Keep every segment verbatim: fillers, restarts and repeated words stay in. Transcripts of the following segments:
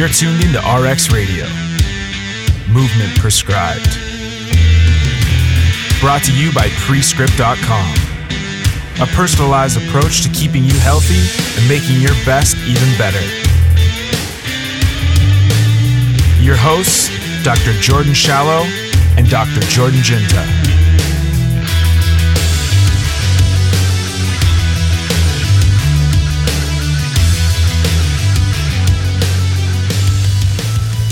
You're tuned into R X Radio. Movement Prescribed. Brought to you by Prescript dot com. A personalized approach to keeping you healthy and making your best even better. Your hosts, Doctor Jordan Shallow and Doctor Jordan Ginta.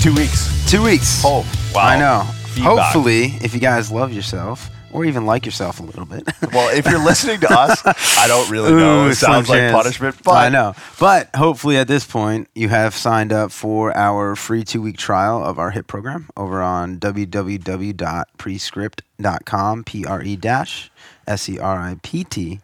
Two weeks. Two weeks. Oh, wow. I know. Feedback. Hopefully, if you guys love yourself or even like yourself a little bit. Well, if you're listening to us, I don't really know. Ooh, it sounds like punishment. But I know. But hopefully at this point, you have signed up for our free two-week trial of our HIIT program over on w w w dot prescript dot com, P R E S C R I P T.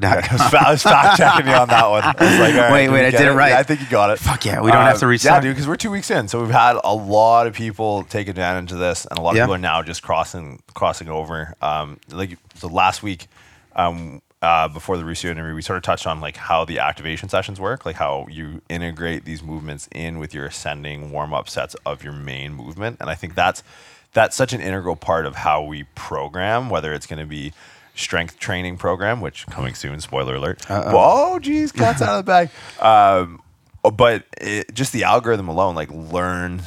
I was fact checking you on that one. I was like, right, wait, wait, I did it right. Yeah, I think you got it. Fuck yeah, we don't um, have to restart. Yeah, dude, because we're two weeks in, so we've had a lot of people take advantage of this, and a lot yeah. of people are now just crossing crossing over. Um, like so last week, um, uh, before the Ruscio interview, we sort of touched on like how the activation sessions work, like how you integrate these movements in with your ascending warm up sets of your main movement, and I think that's that's such an integral part of how we program, whether it's going to be strength training program, which coming soon, spoiler alert. Uh-oh. Whoa, geez, cat's out of the bag. Um, but it, just the algorithm alone, like learn,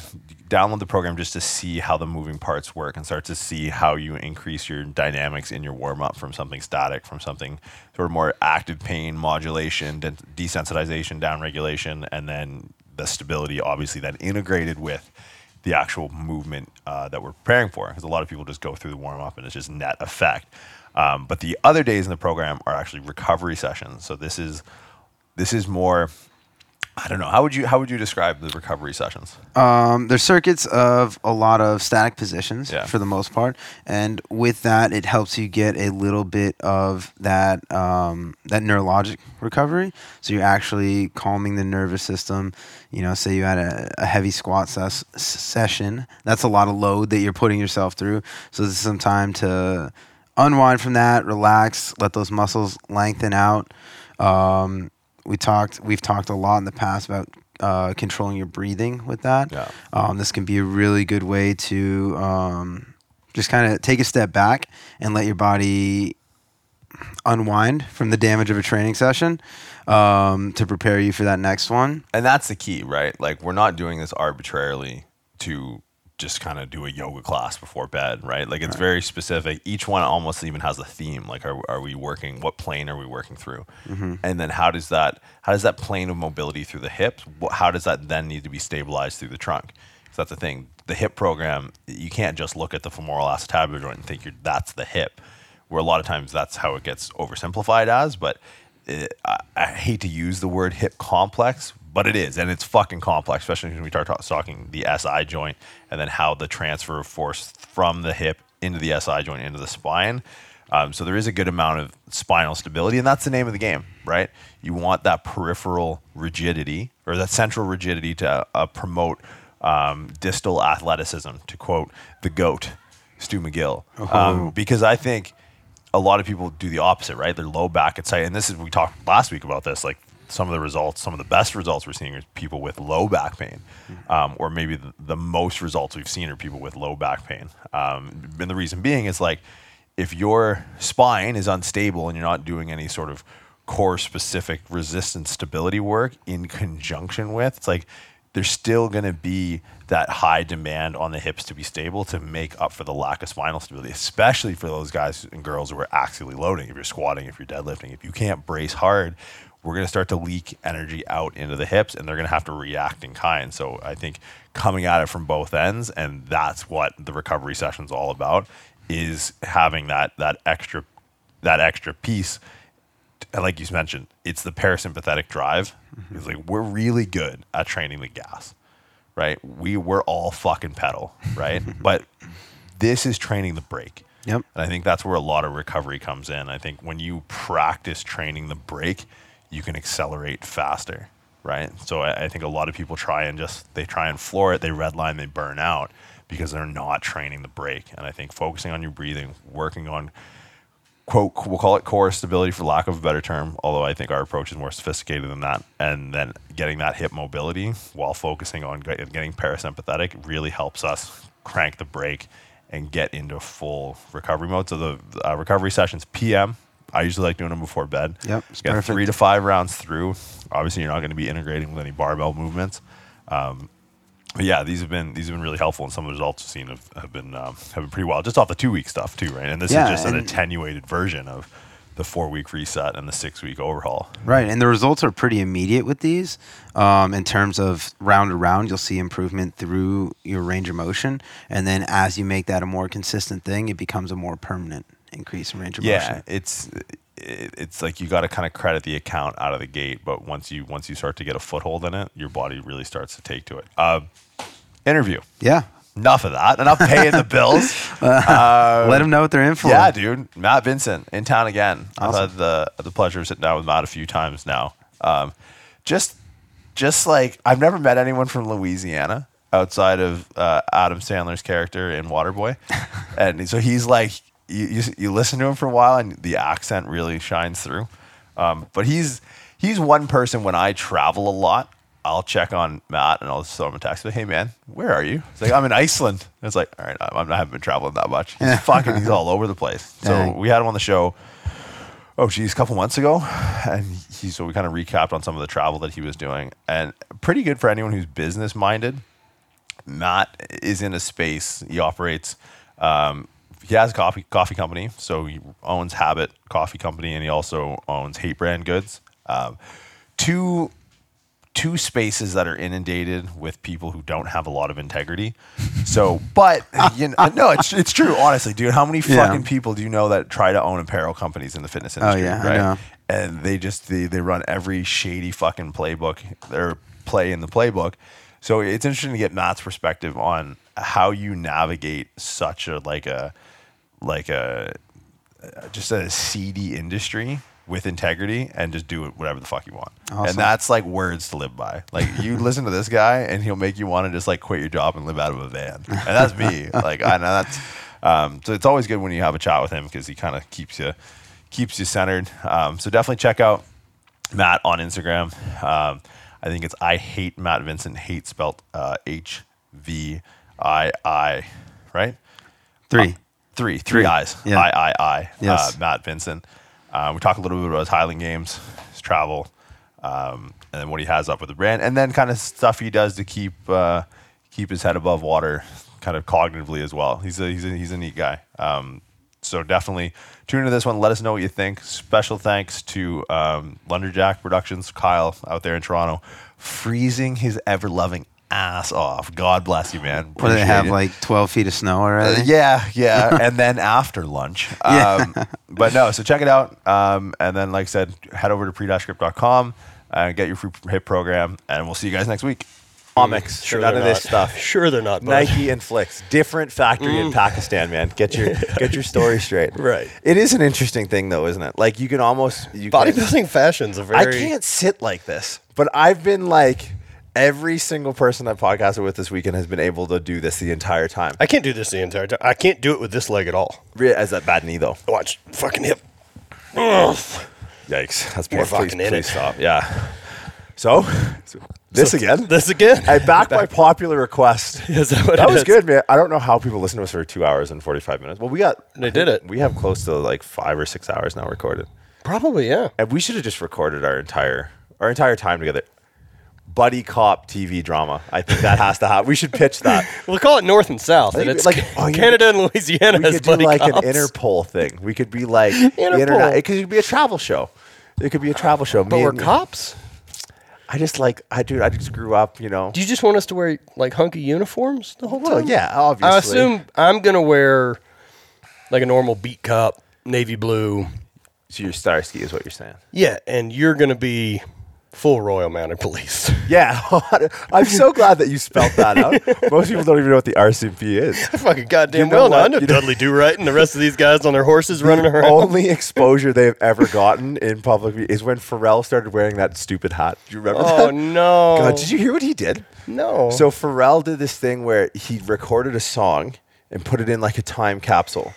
download the program just to see how the moving parts work and start to see how you increase your dynamics in your warm up from something static, from something sort of more active pain modulation, de- desensitization, down regulation, and then the stability, obviously, that integrated with the actual movement uh, that we're preparing for. Because a lot of people just go through the warm up and it's just net effect. Um, but the other days in the program are actually recovery sessions. So this is this is more, I don't know, how would you how would you describe the recovery sessions? Um, they're circuits of a lot of static positions yeah. for the most part, and with that, it helps you get a little bit of that um, that neurologic recovery. So you're actually calming the nervous system. You know, say you had a, a heavy squat ses- session. That's a lot of load that you're putting yourself through. So this is some time to unwind from that, relax, let those muscles lengthen out. Um, we talked, we've talked a lot in the past about uh, controlling your breathing with that. Yeah. Um, this can be a really good way to um, just kind of take a step back and let your body unwind from the damage of a training session um, to prepare you for that next one. And that's the key, right? Like we're not doing this arbitrarily to just kind of do a yoga class before bed, right? Like it's right. very specific. Each one almost even has a theme. Like, are are we working? What plane are we working through? Mm-hmm. And then how does that how does that plane of mobility through the hips? How does that then need to be stabilized through the trunk? Because that's the thing. The hip program, you can't just look at the femoral acetabular joint and think you're that's the hip. Where a lot of times that's how it gets oversimplified as. But it, I, I hate to use the word hip complex. But it is, and it's fucking complex, especially when we start talking the S I joint and then how the transfer of force from the hip into the S I joint, into the spine. Um, so there is a good amount of spinal stability, and that's the name of the game, right? You want that peripheral rigidity or that central rigidity to uh, promote um, distal athleticism, to quote the GOAT, Stu McGill. Uh-huh. Um, because I think a lot of people do the opposite, right? They're low back at sight, and this is, we talked last week about this, like, some of the results, some of the best results we're seeing are people with low back pain, um, or maybe the, the most results we've seen are people with low back pain. Um, and the reason being is like, if your spine is unstable and you're not doing any sort of core specific resistance stability work in conjunction with, it's like, there's still going to be that high demand on the hips to be stable to make up for the lack of spinal stability, especially for those guys and girls who are axially loading. If you're squatting, if you're deadlifting, if you can't brace hard, we're going to start to leak energy out into the hips and they're going to have to react in kind. So I think coming at it from both ends, and that's what the recovery session is all about, is having that that extra that extra piece. And like you mentioned, it's the parasympathetic drive. Mm-hmm. It's like we're really good at training the gas, right? We we're all fucking pedal, right? But this is training the brake. Yep. And I think that's where a lot of recovery comes in. I think when you practice training the brake, you can accelerate faster, right? So I, I think a lot of people try and just, they try and floor it, they redline, they burn out because they're not training the brake. And I think focusing on your breathing, working on quote, we'll call it core stability for lack of a better term, although I think our approach is more sophisticated than that. And then getting that hip mobility while focusing on getting parasympathetic really helps us crank the brake and get into full recovery mode. So the uh, recovery sessions, P M, I usually like doing them before bed. Yep, it's perfect. Three to five rounds through. Obviously, you're not going to be integrating with any barbell movements. Um, But yeah, these have been these have been really helpful, and some of the results we've seen have, have been um, have been pretty wild, just off the two week stuff too, right? And this yeah, is just an attenuated version of the four week reset and the six week overhaul, right? And the results are pretty immediate with these. Um, in terms of round to round, you'll see improvement through your range of motion, and then as you make that a more consistent thing, it becomes a more permanent increase in range of yeah, motion. Yeah, it's. It's like you got to kind of credit the account out of the gate, but once you once you start to get a foothold in it, your body really starts to take to it. Uh, interview. Yeah. Enough of that. Enough paying the bills. Uh, Let them know what they're in for. Yeah, dude. Matt Vincent in town again. Awesome. I've had the the pleasure of sitting down with Matt a few times now. Um, just just like I've never met anyone from Louisiana outside of uh, Adam Sandler's character in Waterboy, and so he's like. You, you you listen to him for a while and the accent really shines through. Um, but he's he's one person when I travel a lot, I'll check on Matt and I'll throw him a text. Like, hey man, where are you? It's like, I'm in Iceland. And it's like, all right, I'm not, I haven't been traveling that much. He's fucking, he's all over the place. Dang. So we had him on the show, oh geez, a couple months ago. And he, so we kind of recapped on some of the travel that he was doing. And pretty good for anyone who's business minded. Matt is in a space, he operates... Um, He has a coffee coffee company, so he owns H V I I I Coffee Company, and he also owns H V I I I Brand Goods. Um, two two spaces that are inundated with people who don't have a lot of integrity. So, but you know, no, it's it's true, honestly, dude. How many fucking yeah. people do you know that try to own apparel companies in the fitness industry? Oh yeah, right? I know. And they just they, they run every shady fucking playbook. Their play in the playbook. So it's interesting to get Matt's perspective on how you navigate such a like a. like a just a seedy industry with integrity and just do it whatever the fuck you want. Awesome. And that's like words to live by. Like you listen to this guy and he'll make you want to just like quit your job and live out of a van. And that's me. Like I know that's, um, so it's always good when you have a chat with him because he kind of keeps you, keeps you centered. Um, so definitely check out Matt on Instagram. Um, I think it's, I hate Matt Vincent, hate spelt, uh, H V I I, right? Three. Uh, Three, three eyes. Yeah. I, I, I. Yes. Uh, Matt Vincent. Uh, we talk a little bit about his Highland games, his travel, um, and then what he has up with the brand, and then kind of stuff he does to keep uh, keep his head above water, kind of cognitively as well. He's a he's a, he's a neat guy. Um, so definitely tune into this one. Let us know what you think. Special thanks to um, Lunderjack Productions, Kyle out there in Toronto, freezing his ever loving ass off. God bless you, man. What do they have, like twelve feet of snow already? Uh, yeah, yeah. And then after lunch. Um, yeah. But no, so check it out. Um, and then, like I said, head over to pre script dot com and get your free hip program. And we'll see you guys next week. Omics, sure none of not. This stuff. Sure they're not. Bud. Nike and Flicks, different factory mm. in Pakistan, man. Get your get your story straight. Right. It is an interesting thing though, isn't it? Like you can almost... You bodybuilding fashion's a very... I can't sit like this, but I've been like... Every single person I podcasted with this weekend has been able to do this the entire time. I can't do this the entire time. I can't do it with this leg at all. As that bad knee, though. Watch. Fucking hip. Ugh. Yikes. That's poor. Fucking please, in please it. Stop. Yeah. So, this so, again. This again. I back by popular request. Is that what that was is? Good, man. I don't know how people listen to us for two hours and forty-five minutes. Well, we got... They did it. We have close to like five or six hours now recorded. Probably, yeah. And we should have just recorded our entire our entire time together. Buddy cop T V drama. I think that has to happen. We should pitch that. We'll call it North and South. And it's like oh, Canada and Louisiana has buddy cops. We could do like an Interpol thing. We could be like Interpol. It could be a travel show. It could be a travel show. But Me we're cops? I just like, I dude, I just grew up, you know. Do you just want us to wear like hunky uniforms the whole time? Well, yeah, obviously. I assume I'm going to wear like a normal beat cop, navy blue. So you're Starsky is what you're saying. Yeah, and you're going to be... Full Royal Mounted Police. Yeah. I'm so glad that you spelled that out. Most people don't even know what the R C M P is. I fucking goddamn you know well know. I know Dudley Do-Right and the rest of these guys on their horses running around. The only exposure they've ever gotten in public is when Pharrell started wearing that stupid hat. Do you remember oh, that? Oh, no. God, did you hear what he did? No. So Pharrell did this thing where he recorded a song and put it in like a time capsule.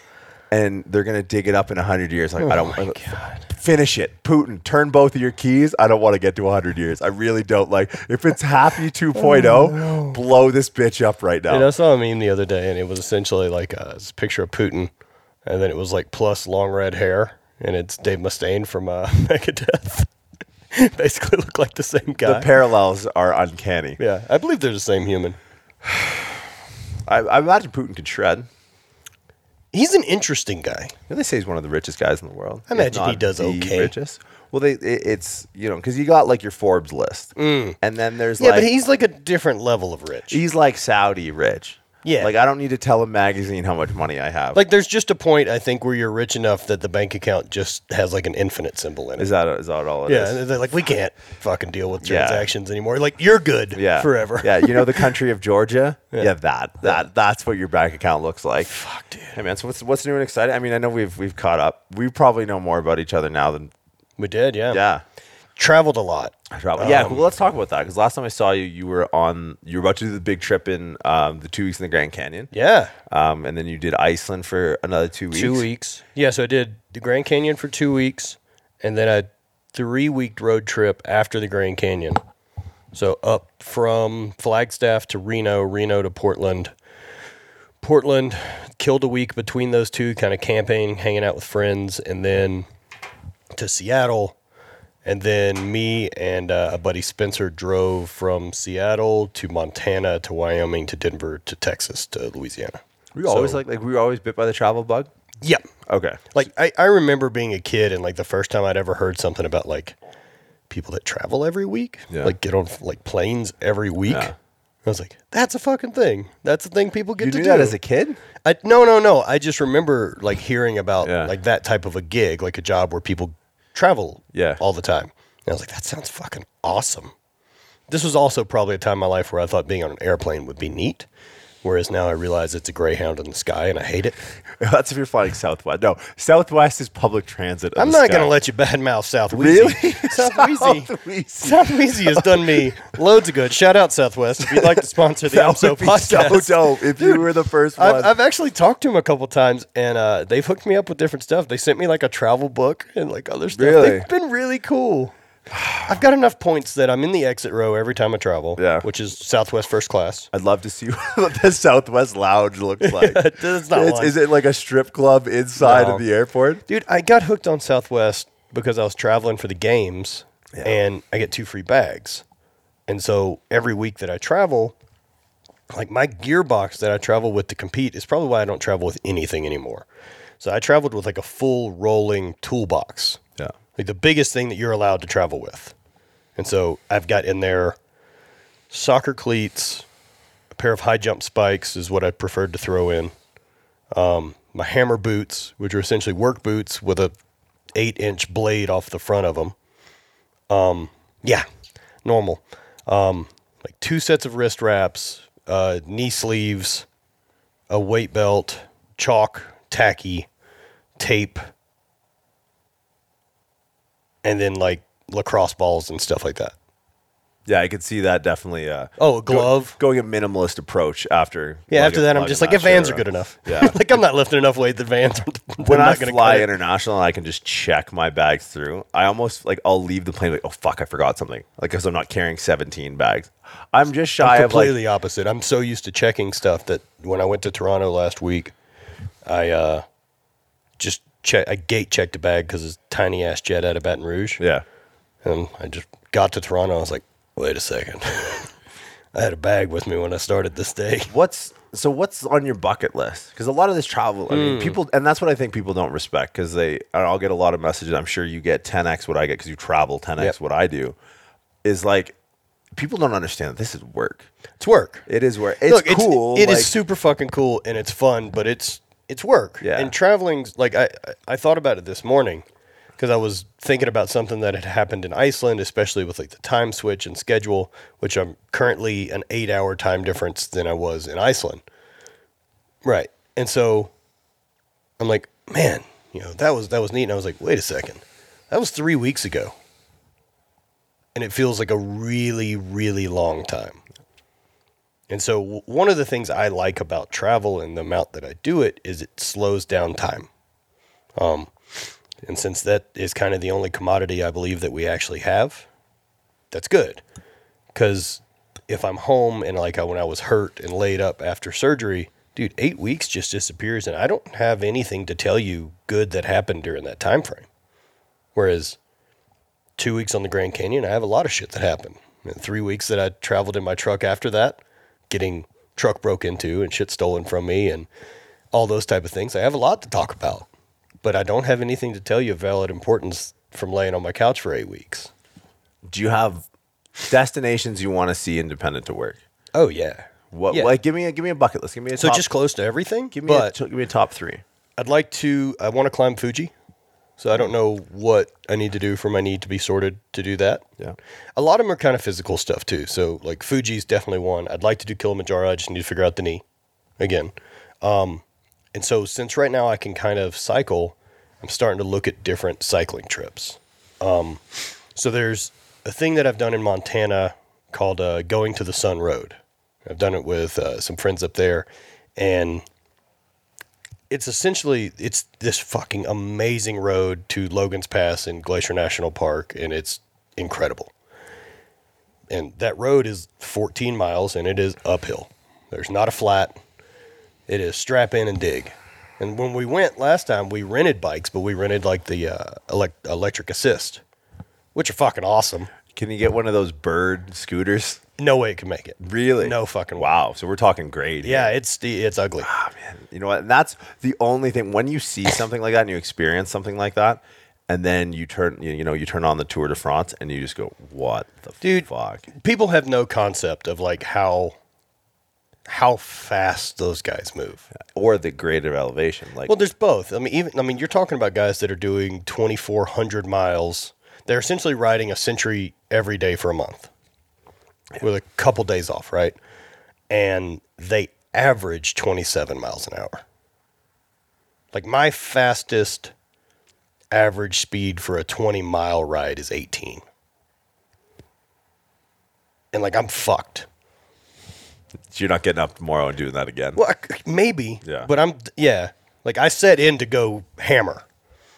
and they're going to dig it up in one hundred years. Like, oh I don't want to finish it. Putin, turn both of your keys. I don't want to get to one hundred years. I really don't. Like, if it's happy two point oh, oh, no. blow this bitch up right now. Dude, I saw a meme the other day, and it was essentially like a, a picture of Putin, and then it was like plus long red hair, and it's Dave Mustaine from uh, Megadeth. Basically look like the same guy. The parallels are uncanny. Yeah, I believe they're the same human. I, I imagine Putin could shred. He's an interesting guy. You know, they say he's one of the richest guys in the world. I imagine he does the okay. Richest. Well, they it, it's you know because you got like your Forbes list, mm. and then there's yeah, like, but he's like a different level of rich. He's like Saudi rich. Yeah, like I don't need to tell a magazine how much money I have. Like, there's just a point I think where you're rich enough that the bank account just has like an infinite symbol in it. Is that is that all it yeah, is? Yeah, they're like, we can't fucking deal with transactions yeah. anymore. Like, you're good yeah. forever. Yeah, you know the country of Georgia. Yeah. yeah, that that that's what your bank account looks like. Fuck, dude. Hey man, so what's what's new and exciting? I mean, I know we've we've caught up. We probably know more about each other now than. We did, yeah. Yeah. Traveled a lot. I traveled. Um, yeah, well, let's talk about that, because last time I saw you, you were on, you were about to do the big trip in um, the two weeks in the Grand Canyon. Yeah. Um, and then you did Iceland for another two weeks. Two weeks. Yeah, so I did the Grand Canyon for two weeks, and then a three-week road trip after the Grand Canyon. So up from Flagstaff to Reno, Reno to Portland. Portland, killed a week between those two, kind of camping, hanging out with friends, and then to Seattle, and then me and uh, a buddy Spencer drove from Seattle to Montana to Wyoming to Denver to Texas to Louisiana. Were you so, always like, like we were always bit by the travel bug? Yeah. Okay. Like I, I remember being a kid and like the first time I'd ever heard something about like people that travel every week, yeah. like get on like planes every week. Yeah. I was like, that's a fucking thing. That's a thing people get you to do. You knew that as a kid? I, no, no, no. I just remember like hearing about yeah. like that type of a gig, like a job where people travel yeah. all the time. And I was like, that sounds fucking awesome. This was also probably a time in my life where I thought being on an airplane would be neat, whereas now I realize it's a Greyhound in the sky and I hate it. That's if you're flying Southwest. No, Southwest is public transit. I'm not going to let you badmouth Southwest. Really? Southwest Southwest has done me loads of good. Shout out Southwest if you'd like to sponsor the U M S O Podcast. So dope if Dude, you were the first one. I've, I've actually talked to them a couple times and uh, they've hooked me up with different stuff. They sent me like a travel book and like other stuff. Really? They've been really cool. I've got enough points that I'm in the exit row every time I travel, yeah. which is Southwest first class. I'd love to see what the Southwest lounge looks like. yeah, it's not it's, is it like a strip club inside no. of the airport? Dude, I got hooked on Southwest because I was traveling for the games, yeah. and I get two free bags. And so every week that I travel, like my gear box that I travel with to compete is probably why I don't travel with anything anymore. So I traveled with like a full rolling toolbox. Yeah. Like the biggest thing that you're allowed to travel with. And so I've got in there soccer cleats, a pair of high jump spikes is what I preferred to throw in. Um, my hammer boots, which are essentially work boots with a eight inch blade off the front of them. Um, yeah, normal. Um, like two sets of wrist wraps, uh, knee sleeves, a weight belt, chalk, tacky, tape, and then like lacrosse balls and stuff like that. Yeah, I could see that definitely. Uh, oh, a glove. Go, going a minimalist approach after. Yeah, after that, I'm just like, if Vans are good enough. Yeah. Like, I'm not lifting enough weight that Vans are. When I fly international, I can just check my bags through. I almost, like, I'll leave the plane like, oh, fuck, I forgot something. Like, because I'm not carrying seventeen bags. I'm just shy of, like. I'm completely opposite. I'm so used to checking stuff that when I went to Toronto last week, I uh, just. Check, I gate checked a bag because it's tiny ass jet out of Baton Rouge. Yeah. And I just got to Toronto. I was like, wait a second. I had a bag with me when I started this day. What's so what's on your bucket list? Because a lot of this travel, I mm. mean, people, and that's what I think people don't respect because they, I'll get a lot of messages. I'm sure you get ten X what I get because you travel ten X yep. what I do is like, people don't understand that this is work. It's work. It is work. It's Look, cool. It's, it like, is super fucking cool and it's fun, but it's, It's work. Yeah. And traveling's, like, I, I thought about it this morning because I was thinking about something that had happened in Iceland, especially with, like, the time switch and schedule, which I'm currently an eight-hour time difference than I was in Iceland. Right. And so I'm like, man, you know, that was that was neat. And I was like, wait a second. That was three weeks ago. And it feels like a really, really long time. And so one of the things I like about travel and the amount that I do it is it slows down time. Um, and since that is kind of the only commodity I believe that we actually have, that's good. Because if I'm home and like I, when I was hurt and laid up after surgery, dude, eight weeks just disappears, and I don't have anything to tell you good that happened during that time frame. Whereas two weeks on the Grand Canyon, I have a lot of shit that happened. And three weeks that I traveled in my truck after that, getting truck broke into and shit stolen from me and all those type of things, I have a lot to talk about. But I don't have anything to tell you of valid importance from laying on my couch for eight weeks. Do you have destinations you want to see independent to work? Oh, yeah. What? Yeah. Like, give me a give me a bucket list. Give me a so top, just close to everything. Give me but a t- give me a top three. I'd like to. I want to climb Fuji, so I don't know what I need to do for my need to be sorted to do that. Yeah, a lot of them are kind of physical stuff too. So like Fuji's definitely one. I'd like to do Kilimanjaro. I just need to figure out the knee again. Um, and so since right now I can kind of cycle, I'm starting to look at different cycling trips. Um, so there's a thing that I've done in Montana called uh, Going to the Sun Road. I've done it with uh, some friends up there, and it's essentially, it's this fucking amazing road to Logan's Pass in Glacier National Park, and it's incredible. And that road is fourteen miles, and it is uphill. There's not a flat. It is strap in and dig. And when we went last time, we rented bikes, but we rented like the uh, elect- electric assist, which are fucking awesome. Can you get one of those bird scooters? No way it can make it. Really? No fucking way. Wow. So we're talking grade. Yeah, here. it's it's ugly. Oh, man. You know what? And that's the only thing. When you see something like that and you experience something like that, and then you turn you know you turn on the Tour de France and you just go, what the Dude, fuck? People have no concept of like how how fast those guys move, or the grade of elevation. Like, well, there's both. I mean, even I mean, you're talking about guys that are doing twenty-four hundred miles. They're essentially riding a century every day for a month. With a couple days off, right? And they average twenty-seven miles an hour. Like my fastest average speed for a twenty mile ride is eighteen. And like I'm fucked. You're not getting up tomorrow and doing that again. Well, maybe. Yeah. But I'm, yeah. Like I set in to go hammer.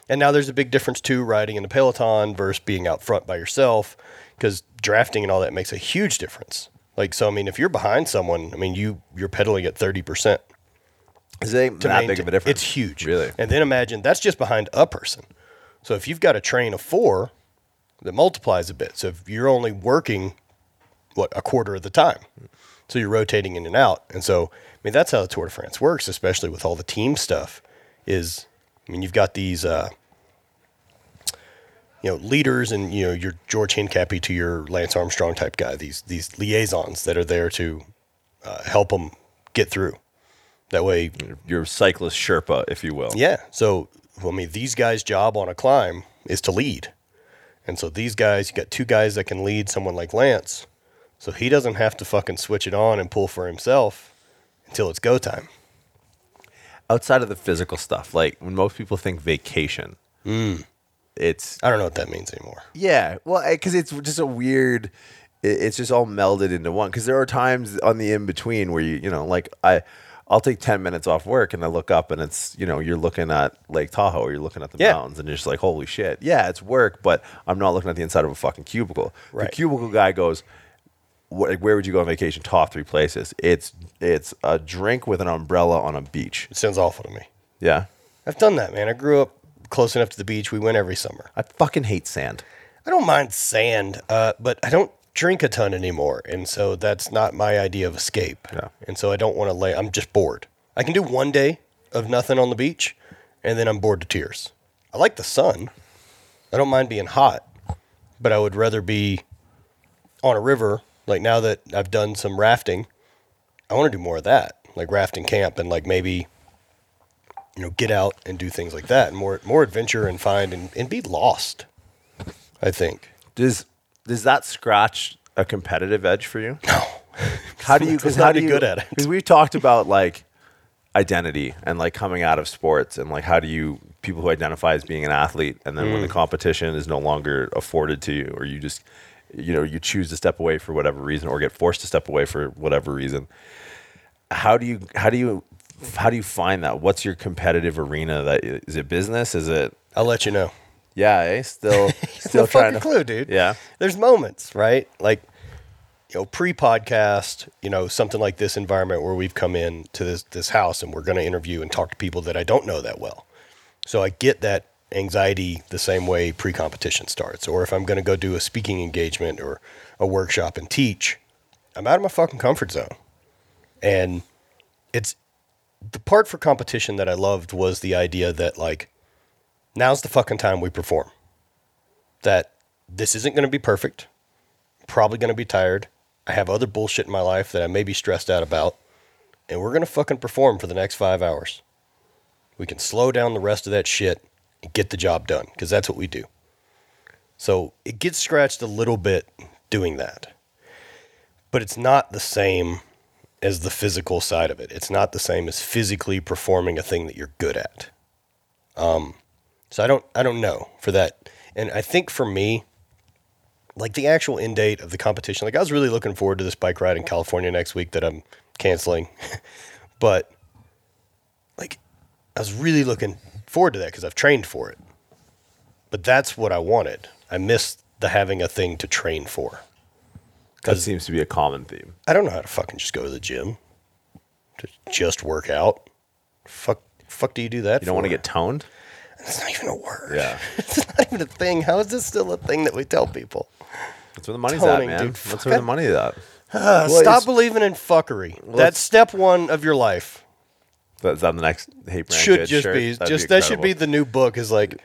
And now there's a big difference too, riding in a Peloton versus being out front by yourself, because drafting and all that makes a huge difference. Like, so, I mean, if you're behind someone, I mean, you, you're pedaling at thirty percent. Is it that big of a difference? It's huge. Really? And then imagine that's just behind a person. So if you've got a train of four, that multiplies a bit. So if you're only working, what, a quarter of the time. So you're rotating in and out. And so, I mean, that's how the Tour de France works, especially with all the team stuff is, I mean, you've got these, uh, you know, leaders and, you know, your George Hincapie to your Lance Armstrong type guy, these these liaisons that are there to uh, help them get through. That way... Your cyclist Sherpa, if you will. Yeah. So, I mean, these guys' job on a climb is to lead. And so these guys, you got two guys that can lead someone like Lance, so he doesn't have to fucking switch it on and pull for himself until it's go time. Outside of the physical stuff, like when most people think vacation... Mm. It's I don't know what that means anymore. Yeah, well, because it's just a weird. It's just all melded into one. Because there are times on the in between where you you know like I, I'll take ten minutes off work and I look up and it's you know you're looking at Lake Tahoe or you're looking at the yeah. mountains and you're just like holy shit yeah it's work but I'm not looking at the inside of a fucking cubicle. Right. The cubicle guy goes, where would you go on vacation? Top three places. It's it's a drink with an umbrella on a beach. It sounds awful to me. Yeah, I've done that, man. I grew up close enough to the beach. We went every summer. I fucking hate sand. I don't mind sand, uh, but I don't drink a ton anymore. And so that's not my idea of escape. Yeah. And so I don't want to lay, I'm just bored. I can do one day of nothing on the beach and then I'm bored to tears. I like the sun. I don't mind being hot, but I would rather be on a river. Like now that I've done some rafting, I want to do more of that. Like rafting camp and like maybe you know, get out and do things like that, and more more adventure and find and, and be lost, I think. Does does that scratch a competitive edge for you? No. How do you, because how do you, good at it? Because we've talked about like identity and like coming out of sports and like how do you, people who identify as being an athlete and then mm. when the competition is no longer afforded to you or you just, you know, you choose to step away for whatever reason or get forced to step away for whatever reason. How do you, how do you how do you find that? What's your competitive arena? That is it business? Is it? I'll let you know. Yeah, eh? Still, still no trying to clue, dude. Yeah, there's moments, right? Like, you know, pre-podcast, you know, something like this environment where we've come in to this this house and we're going to interview and talk to people that I don't know that well. So I get that anxiety the same way pre-competition starts, or if I'm going to go do a speaking engagement or a workshop and teach, I'm out of my fucking comfort zone. And it's the part for competition that I loved was the idea that like, now's the fucking time we perform. That this isn't going to be perfect. Probably going to be tired. I have other bullshit in my life that I may be stressed out about. And we're going to fucking perform for the next five hours. We can slow down the rest of that shit and get the job done. Because that's what we do. So it gets scratched a little bit doing that. But it's not the same as the physical side of it. It's not the same as physically performing a thing that you're good at. Um... So I don't, I don't know for that. And I think for me, like the actual end date of the competition, like I was really looking forward to this bike ride in California next week that I'm canceling, but like I was really looking forward to that because I've trained for it, but that's what I wanted. I missed the having a thing to train for. That seems to be a common theme. I don't know how to fucking just go to the gym to just work out. Fuck, fuck do you do that? You don't want to get toned? It's not even a word. Yeah. It's not even a thing. How is this still a thing that we tell people? That's where the money's Toning, at, man. Dude, That's where I, the money's at. Uh, well, stop believing in fuckery. Well, that's step one of your life. That's on the next Hey Brand should Good just shirt. Be That'd just be that should be the new book. Is like,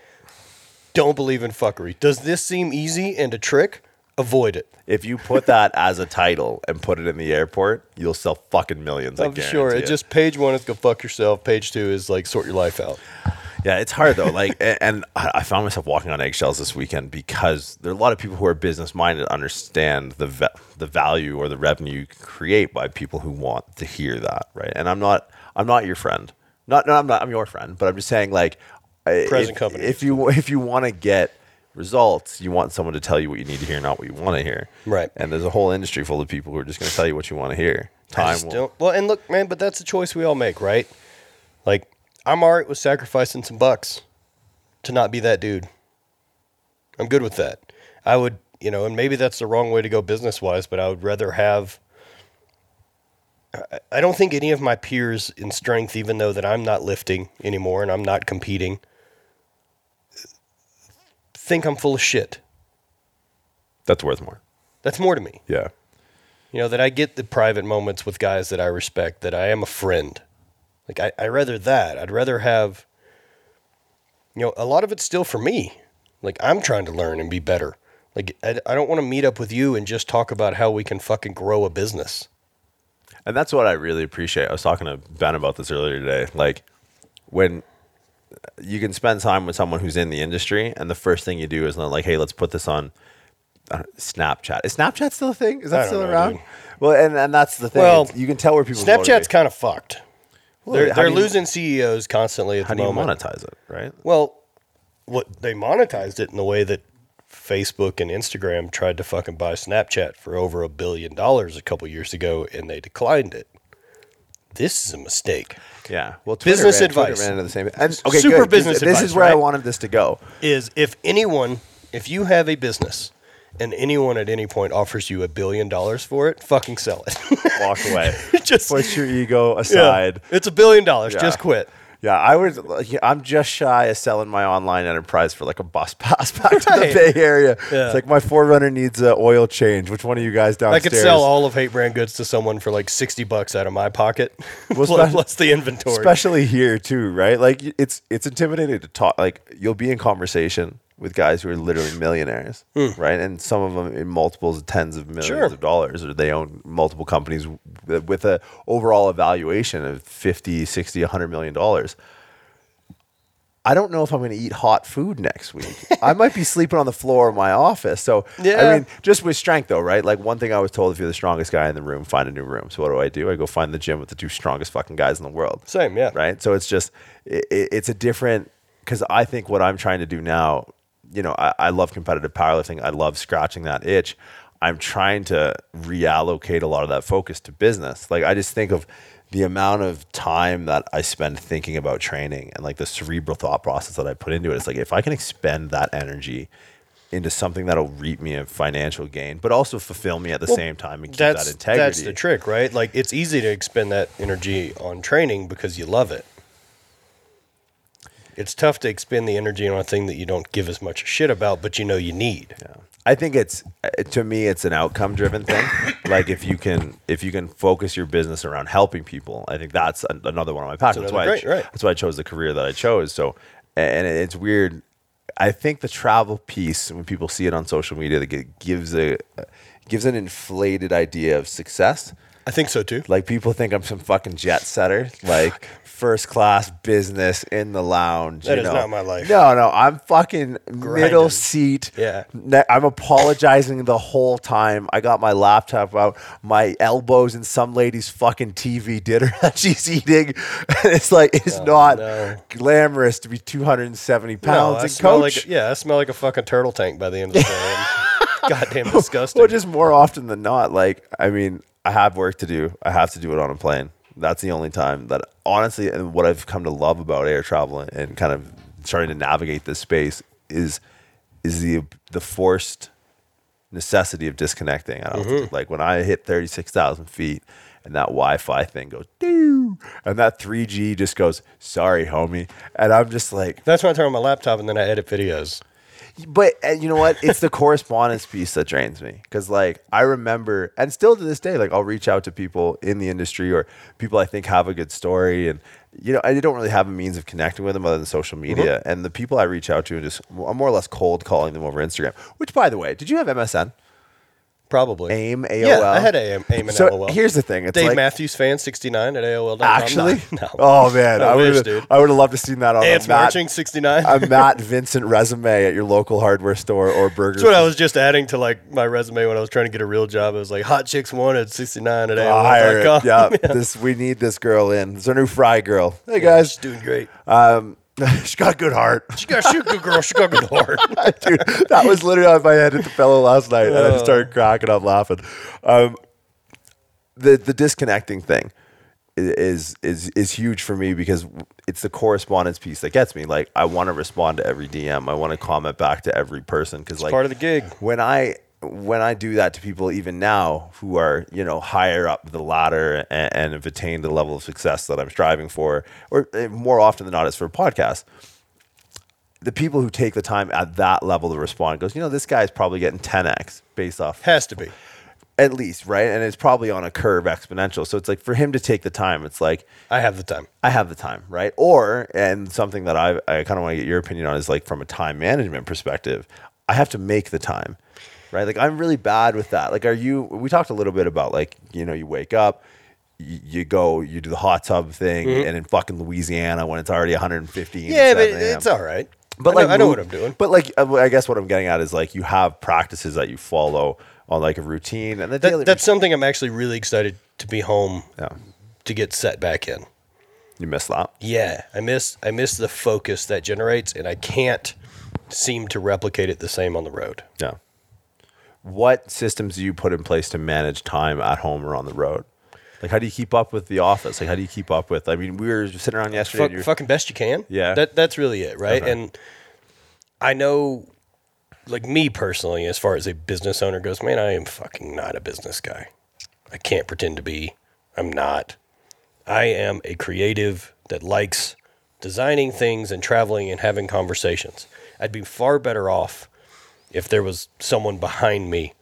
don't believe in fuckery. Does this seem easy and a trick? Avoid it. If you put that as a title and put it in the airport, you'll sell fucking millions. I'm I guarantee sure. It's it. Just page one is go fuck yourself. Page two is like sort your life out. Yeah, it's hard though. Like, and I found myself walking on eggshells this weekend because there are a lot of people who are business minded understand the ve- the value or the revenue you create by people who want to hear that, right? And I'm not, I'm not your friend. Not, no, I'm not. I'm your friend, but I'm just saying, like, present if, company. If you if you want to get results, you want someone to tell you what you need to hear, not what you want to hear, right? And there's a whole industry full of people who are just going to tell you what you want to hear. Time will. Well, and look, man, but that's a choice we all make, right? Like, I'm all right with sacrificing some bucks to not be that dude. I'm good with that. I would, you know, and maybe that's the wrong way to go business-wise, but I would rather have... I don't think any of my peers in strength, even though that I'm not lifting anymore and I'm not competing, think I'm full of shit. That's worth more. That's more to me. Yeah. You know, that I get the private moments with guys that I respect, that I am a friend. Like, I, I'd rather that. I'd rather have, you know, a lot of it's still for me. Like, I'm trying to learn and be better. Like, I, I don't want to meet up with you and just talk about how we can fucking grow a business. And that's what I really appreciate. I was talking to Ben about this earlier today. Like, when you can spend time with someone who's in the industry, and the first thing you do is like, hey, let's put this on Snapchat. Is Snapchat still a thing? Is that still know, around? Dude. Well, and, and that's the thing. Well, it's, you can tell where people Snapchat's kind of fucked. Well, they're they're you, losing C E Os constantly at the moment. How do you monetize it, right? Well, what they monetized it in the way that Facebook and Instagram tried to fucking buy Snapchat for over a billion dollars a couple years ago, and they declined it. This is a mistake. Yeah. Well, Twitter business ran, advice. Twitter ran into the same, and, okay, super good. Business this, advice. This is where right? I wanted this to go. Is if anyone, if you have a business and anyone at any point offers you a billion dollars for it, fucking sell it. Walk away. Just put your ego aside. Yeah, it's a billion dollars. Yeah. Just quit. Yeah, I was. I'm just shy of selling my online enterprise for like a bus pass back right. to the Bay Area. Yeah. It's like my four runner needs an oil change. Which one of you guys downstairs? I could sell all of H V I I I Brand Goods to someone for like sixty bucks out of my pocket, well, plus, plus the inventory. Especially here too, right? Like it's it's intimidating to talk. Like you'll be in conversation with guys who are literally millionaires, mm. right? And some of them in multiples of tens of millions sure. of dollars, or they own multiple companies with an overall evaluation of fifty, sixty, one hundred million dollars. I don't know if I'm going to eat hot food next week. I might be sleeping on the floor of my office. So, yeah. I mean, just with strength though, right? Like one thing I was told, if you're the strongest guy in the room, find a new room. So what do I do? I go find the gym with the two strongest fucking guys in the world. Same, yeah. Right? So it's just, it, it's a different, because I think what I'm trying to do now, you know, I, I love competitive powerlifting. I love scratching that itch. I'm trying to reallocate a lot of that focus to business. Like, I just think of the amount of time that I spend thinking about training and like the cerebral thought process that I put into it. It's like, if I can expend that energy into something that'll reap me a financial gain, but also fulfill me at the well, same time and keep that integrity. That's the trick, right? Like, it's easy to expend that energy on training because you love it. It's tough to expend the energy on a thing that you don't give as much shit about, but you know you need. Yeah. I think it's, to me, it's an outcome-driven thing. Like, if you can if you can focus your business around helping people, I think that's an, another one of my passions. That's why, great, I, right. that's why I chose the career that I chose. So, and it's weird. I think the travel piece, when people see it on social media, that gives a gives an inflated idea of success. I think so too. Like, people think I'm some fucking jet setter, like first class business in the lounge. That you is know. Not my life. No, no, I'm fucking grinding. Middle seat. Yeah, I'm apologizing the whole time. I got my laptop out, my elbows in some lady's fucking T V dinner that she's eating. It's like it's no, not no. glamorous to be two hundred seventy pounds no, and coach. Like, yeah, I smell like a fucking turtle tank by the end of the day. Goddamn disgusting. Well, just more often than not, like I mean. I have work to do. I have to do it on a plane. That's the only time that, honestly, and what I've come to love about air travel and, and kind of starting to navigate this space is is the the forced necessity of disconnecting. I don't mm-hmm. think, like when I hit thirty-six thousand feet and that Wi-Fi thing goes, doo, and that three G just goes, sorry, homie. And I'm just like... That's why I turn on my laptop and then I edit videos. But and you know what? It's the correspondence piece that drains me. Because like I remember, and still to this day, like I'll reach out to people in the industry or people I think have a good story. And, you know, I don't really have a means of connecting with them other than social media. Mm-hmm. And the people I reach out to, and just I'm more or less cold calling them over Instagram. Which, by the way, did you have M S N? Probably. AIM, A O L. Yeah, I had AIM, AIM and so A O L. Here's the thing. It's Dave like, Matthews fan sixty-nine at A O L dot com. Actually? No. Oh, man. I, I would have loved to see that on Ants a Matt, marching sixty-nine. A Matt Vincent resume at your local hardware store or burger. That's what I was just adding to like my resume when I was trying to get a real job. It was like hot chicks wanted sixty-nine at A O L dot com. Yeah, yeah. This, we need this girl in. It's our new fry girl. Hey, guys. Yeah, she's doing great. Um, She's got a good heart. She got a good girl. She got a good heart. Dude, that was literally on my head at the fellow last night, and I just started cracking up laughing. Um, the the disconnecting thing is is is huge for me because it's the correspondence piece that gets me. Like, I want to respond to every D M. I want to comment back to every person because, like, part of the gig. When I when I do that to people, even now who are you know higher up the ladder and, and have attained the level of success that I'm striving for, or more often than not, it's for a podcast. The people who take the time at that level to respond goes, you know, this guy's probably getting ten x based off. Has to be. At least, right? And it's probably on a curve exponential. So it's like for him to take the time, it's like... I have the time. I have the time, right? Or, and something that I, I kind of want to get your opinion on is like from a time management perspective, I have to make the time, right? Like I'm really bad with that. Like are you... We talked a little bit about like, you know, you wake up, you go, you do the hot tub thing, mm-hmm. and in fucking Louisiana when it's already one hundred fifteen. Yeah, but it's all right. But I like know, I know what I'm doing. But like, I guess what I'm getting at is like you have practices that you follow on like a routine, and the that, daily that's routine. Something I'm actually really excited to be home yeah. to get set back in. You miss that? Yeah, I miss I miss the focus that generates, and I can't seem to replicate it the same on the road. Yeah. What systems do you put in place to manage time at home or on the road? Like, how do you keep up with the office? Like, how do you keep up with... I mean, we were sitting around yesterday... Fuck, fucking best you can. Yeah. That, that's really it, right? Okay. And I know, like, me personally, as far as a business owner goes, man, I am fucking not a business guy. I can't pretend to be. I'm not. I am a creative that likes designing things and traveling and having conversations. I'd be far better off if there was someone behind me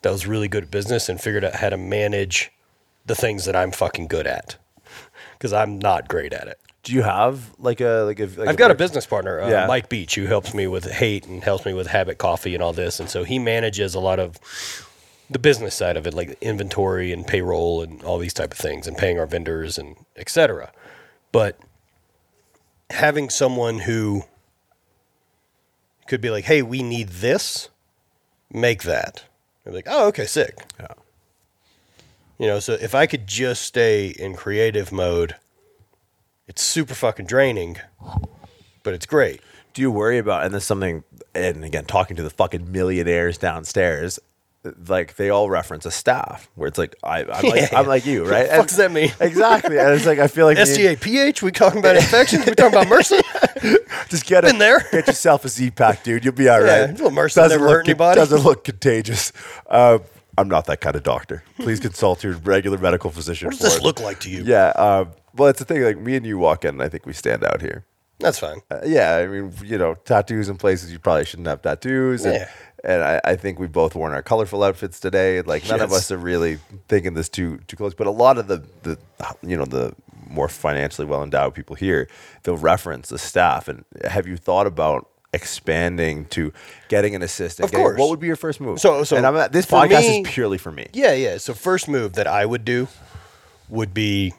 that was really good at business and figured out how to manage... the things that I'm fucking good at, because I'm not great at it. Do you have like a like a? Like I've a got a business partner, uh, yeah. Mike Beach, who helps me with H V I I I and helps me with H V I I I Coffee and all this, and so he manages a lot of the business side of it, like inventory and payroll and all these type of things, and paying our vendors and et cetera. But having someone who could be like, "Hey, we need this, make that," they're like, "Oh, okay, sick." Yeah. You know, so if I could just stay in creative mode, it's super fucking draining, but it's great. Do you worry about, and this is something, and again, talking to the fucking millionaires downstairs, like they all reference a staff where it's like I, I'm, yeah. like, I'm like you, right? What does that mean? Exactly. And it's like I feel like S G A, pH. We talking about infections. We talking about MRSA. Just get in there. Get yourself a Z pack, dude. You'll be all yeah, right. Well, MRSA never hurt anybody. Doesn't look contagious. Um, I'm not that kind of doctor. Please consult your regular medical physician. What does for this it. look like to you? Yeah. Um, well, it's the thing. Like me and you walk in, and I think we stand out here. That's fine. Uh, yeah, I mean, you know, tattoos in places you probably shouldn't have tattoos. And, yeah. and I, I think we've both worn our colorful outfits today. Like, none yes. of us are really thinking this too too close. But a lot of the, the you know, the more financially well-endowed people here, they'll reference the staff. And have you thought about expanding to getting an assistant? Of getting, course. What would be your first move? So, so and I'm at, this podcast me, is purely for me. Yeah, yeah. So first move that I would do would be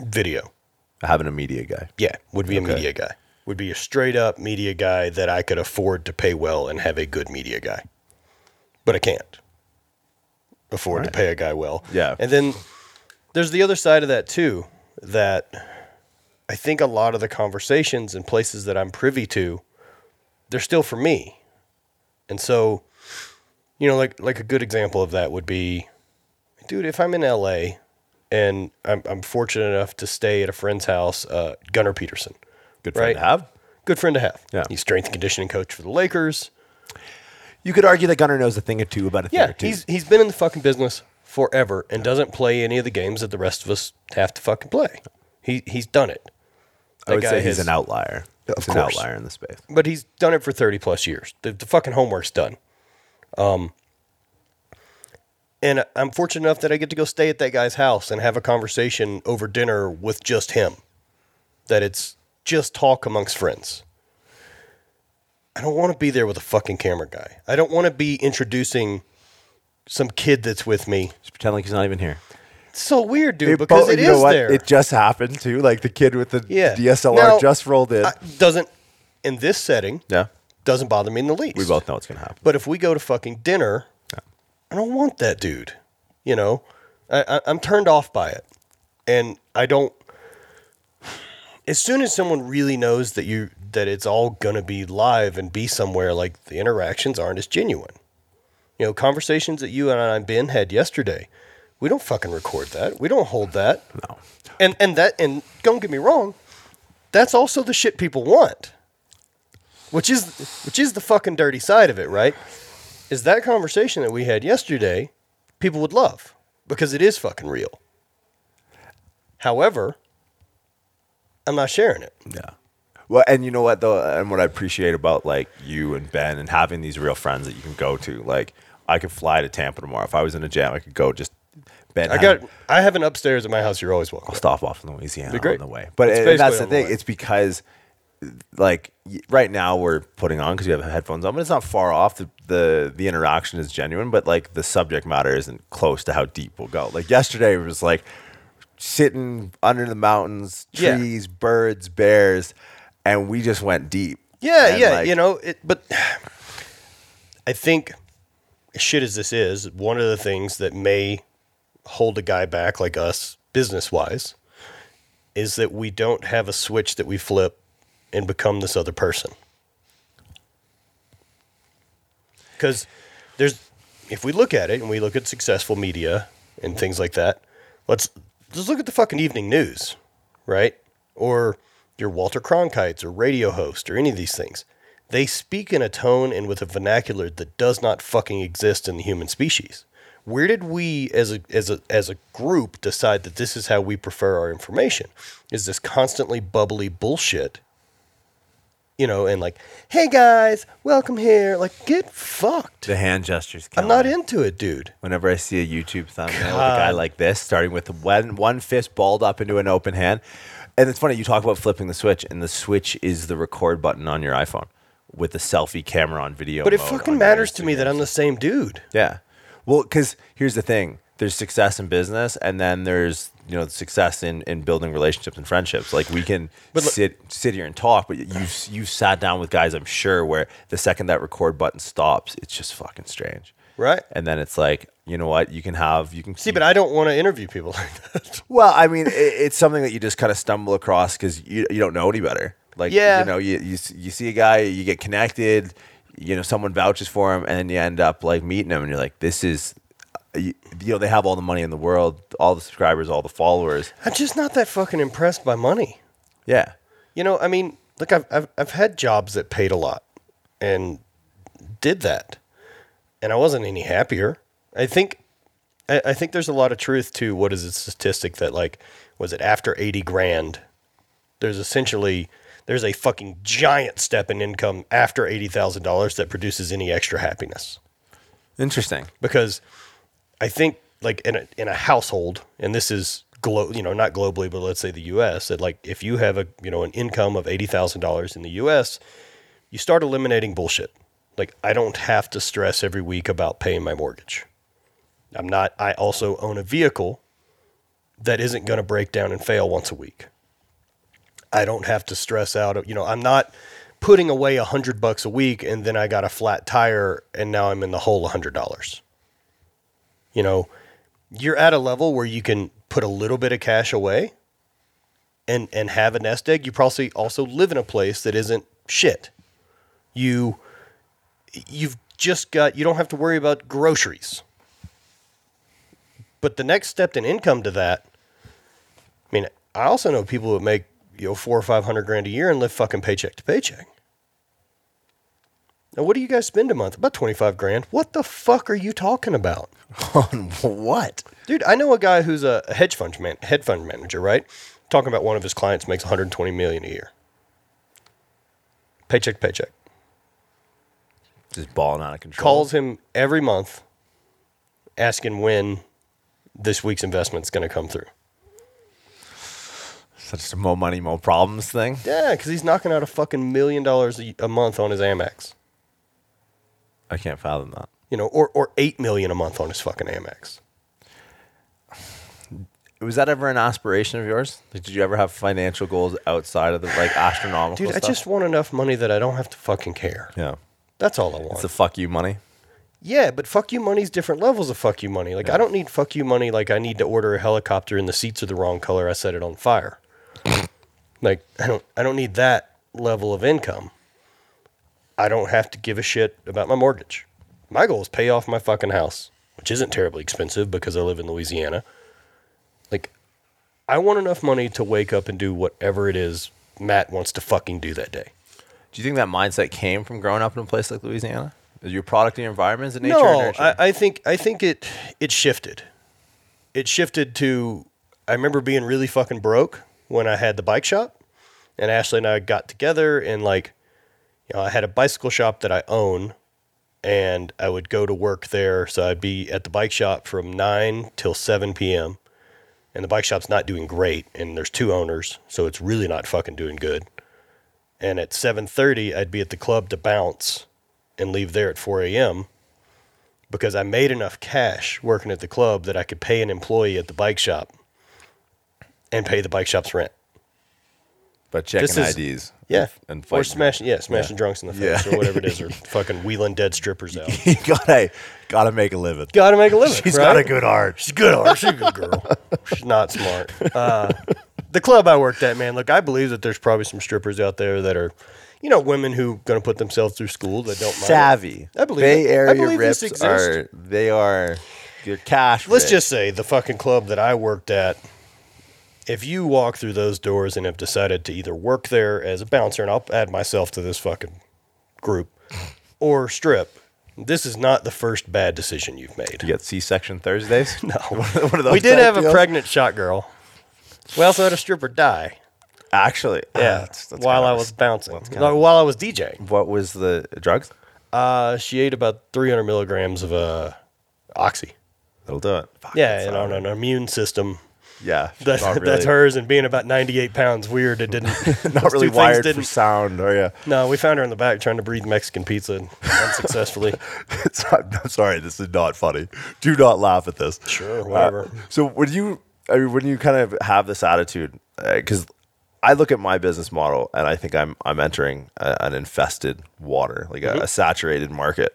video. Having a media guy. Yeah, would be okay. a media guy. Would be a straight-up media guy that I could afford to pay well and have a good media guy. But I can't afford right. to pay a guy well. Yeah. And then there's the other side of that, too, that I think a lot of the conversations and places that I'm privy to, they're still for me. And so, you know, like like a good example of that would be, dude, if I'm in L A, and I'm, I'm fortunate enough to stay at a friend's house, uh, Gunnar Peterson. Good friend right? to have. Good friend to have. Yeah. He's strength and conditioning coach for the Lakers. You could argue that Gunnar knows a thing or two about a thing yeah, or two. Yeah, he's, he's been in the fucking business forever and yeah. doesn't play any of the games that the rest of us have to fucking play. He He's done it. That I would guy say he's has, an outlier. Of he's course. An outlier in the space. But he's done it for thirty plus years. The, the fucking homework's done. Um. And I'm fortunate enough that I get to go stay at that guy's house and have a conversation over dinner with just him. That it's just talk amongst friends. I don't want to be there with a fucking camera guy. I don't want to be introducing some kid that's with me. Just pretend like he's not even here. It's so weird, dude, it, because it you is know what? There. It just happened, too. Like the kid with the yeah. D S L R now, just rolled in. I, doesn't, in this setting, yeah. doesn't bother me in the least. We both know what's going to happen. But if we go to fucking dinner... I don't want that dude, you know, I, I, I'm turned off by it. And I don't, as soon as someone really knows that you, that it's all going to be live and be somewhere, like the interactions aren't as genuine, you know, conversations that you and I, Ben had yesterday, we don't fucking record that. We don't hold that. No. And, and that, and don't get me wrong. That's also the shit people want, which is, which is the fucking dirty side of it. Right. Is that conversation that we had yesterday, people would love because it is fucking real. However, I'm not sharing it. Yeah. Well, and you know what, though, and what I appreciate about like you and Ben and having these real friends that you can go to, like I could fly to Tampa tomorrow. If I was in a jam, I could go just Ben. I got, I have an upstairs at my house. You're always welcome. I'll stop off in Louisiana on the way. But it, and that's the thing. The it's because like right now we're putting on because we have headphones on, but it's not far off. The, the the interaction is genuine, but like the subject matter isn't close to how deep we'll go. Like yesterday it was like sitting under the mountains, trees, yeah. birds, bears, and we just went deep. Yeah, and yeah, like, you know, it, but I think shit as this is, one of the things that may hold a guy back like us business-wise is that we don't have a switch that we flip and become this other person. Because there's, if we look at it and we look at successful media and things like that, let's just look at the fucking evening news, right? Or your Walter Cronkites or radio host or any of these things. They speak in a tone and with a vernacular that does not fucking exist in the human species. Where did we as a, as a, as a group decide that this is how we prefer our information? Is this constantly bubbly bullshit? You know, and like, hey guys, welcome here. Like, get fucked. The hand gestures. I'm not me. into it, dude. Whenever I see a YouTube thumbnail God. with a guy like this, starting with one, one fist balled up into an open hand. And it's funny, you talk about flipping the switch, and the switch is the record button on your iPhone with the selfie camera on video. But it fucking matters to me that I'm the same dude. Yeah. Well, because here's the thing. There's success in business, and then there's... you know, the success in, in building relationships and friendships. Like we can look, sit sit here and talk, but you you sat down with guys, I'm sure, where the second that record button stops, it's just fucking strange. Right. And then it's like, you know what, you can have, you can see, keep, but I don't want to interview people like that. Well, I mean, it, it's something that you just kind of stumble across because you you don't know any better. Like, yeah. you know, you, you you see a guy, you get connected. you know, someone vouches for him, and then you end up like meeting him, and you're like, this is, you know, they have all the money in the world, all the subscribers, all the followers. I'm just not that fucking impressed by money. Yeah. You know, I mean, look, I've I've, I've had jobs that paid a lot and did that, and I wasn't any happier. I think, I, I think there's a lot of truth to what is a statistic that, like, was it after eighty grand, there's essentially, there's a fucking giant step in income after eighty thousand dollars that produces any extra happiness. Interesting. Because I think, like, in a, in a household, and this is, glo- you know, not globally, but let's say the U S, that, like, if you have a, you know, an income of eighty thousand dollars in the U S, you start eliminating bullshit. Like, I don't have to stress every week about paying my mortgage. I'm not, I also own a vehicle that isn't going to break down and fail once a week. I don't have to stress out, you know, I'm not putting away a hundred bucks a week and then I got a flat tire and now I'm in the hole a hundred dollars. You know, you're at a level where you can put a little bit of cash away and, and have a nest egg. You probably also live in a place that isn't shit. You, you've just got, you don't have to worry about groceries. But the next step in income to that, I mean, I also know people that make, you know, four or five hundred grand a year and live fucking paycheck to paycheck. Now, what do you guys spend a month? About twenty-five grand. What the fuck are you talking about? On what, dude? I know a guy who's a hedge fund man, hedge fund manager, right? Talking about one of his clients makes one hundred twenty million a year, paycheck to paycheck. Just balling out of control. Calls him every month, asking when this week's investment's going to come through. Such a more money, more problems thing. Yeah, because he's knocking out a fucking million dollars a month on his Amex. I can't fathom that. You know, or or eight million a month on his fucking Amex. Was that ever an aspiration of yours? Like, did you ever have financial goals outside of the, like, astronomical Dude, stuff? Dude, I just want enough money that I don't have to fucking care. Yeah, that's all I want. It's the fuck you money. Yeah, but fuck you money's different levels of fuck you money. Like, yeah. I don't need fuck you money. Like, I need to order a helicopter and the seats are the wrong color. I set it on fire. Like, I don't I don't need that level of income. I don't have to give a shit about my mortgage. My goal is pay off my fucking house, which isn't terribly expensive because I live in Louisiana. Like, I want enough money to wake up and do whatever it is Matt wants to fucking do that day. Do you think that mindset came from growing up in a place like Louisiana? Is your product in your environment? Is it nature no, or nurture? No, I, I think I think it it shifted. It shifted to, I remember being really fucking broke when I had the bike shop, and Ashley and I got together, and, like, you know, I had a bicycle shop that I own, and I would go to work there. So I'd be at the bike shop from nine till seven p.m. and the bike shop's not doing great, and there's two owners, so it's really not fucking doing good. And at seven thirty, I'd be at the club to bounce and leave there at four a.m. because I made enough cash working at the club that I could pay an employee at the bike shop and pay the bike shop's rent. But checking is, I Ds. Yeah. And or smashing, yeah, smashing yeah. drunks in the face yeah. or whatever it is, or fucking wheeling dead strippers out. You gotta, gotta make a living. Gotta make a living. She's right? got a good heart. She's a good heart. She's a good girl. She's not smart. Uh, the club I worked at, man, look, I believe that there's probably some strippers out there that are, you know, women who are going to put themselves through school that don't mind. Savvy. I believe Bay Area I believe rips this are, they are your cash rich. Let's just say the fucking club that I worked at, if you walk through those doors and have decided to either work there as a bouncer, and I'll add myself to this fucking group, or strip, this is not the first bad decision you've made. You got C-section Thursdays? No. One of those we did have deals? A pregnant shot girl. We also had a stripper die. Actually, yeah. Uh, that's, that's while I was bouncing, no, while I was DJing. What was the drugs? Uh, she ate about three hundred milligrams of uh, Oxy. That'll do it. Fuck, yeah, and on an immune system. Yeah, that, really. That's hers. And being about ninety-eight pounds, weird. It didn't not really wired didn't, for sound. Oh yeah. No, we found her in the back trying to breathe Mexican pizza unsuccessfully. It's not, I'm sorry, this is not funny. Do not laugh at this. Sure, whatever. Uh, so when you, I mean, when you kind of have this attitude, because uh, I look at my business model and I think I'm I'm entering a, an infested water, like a, mm-hmm. a saturated market.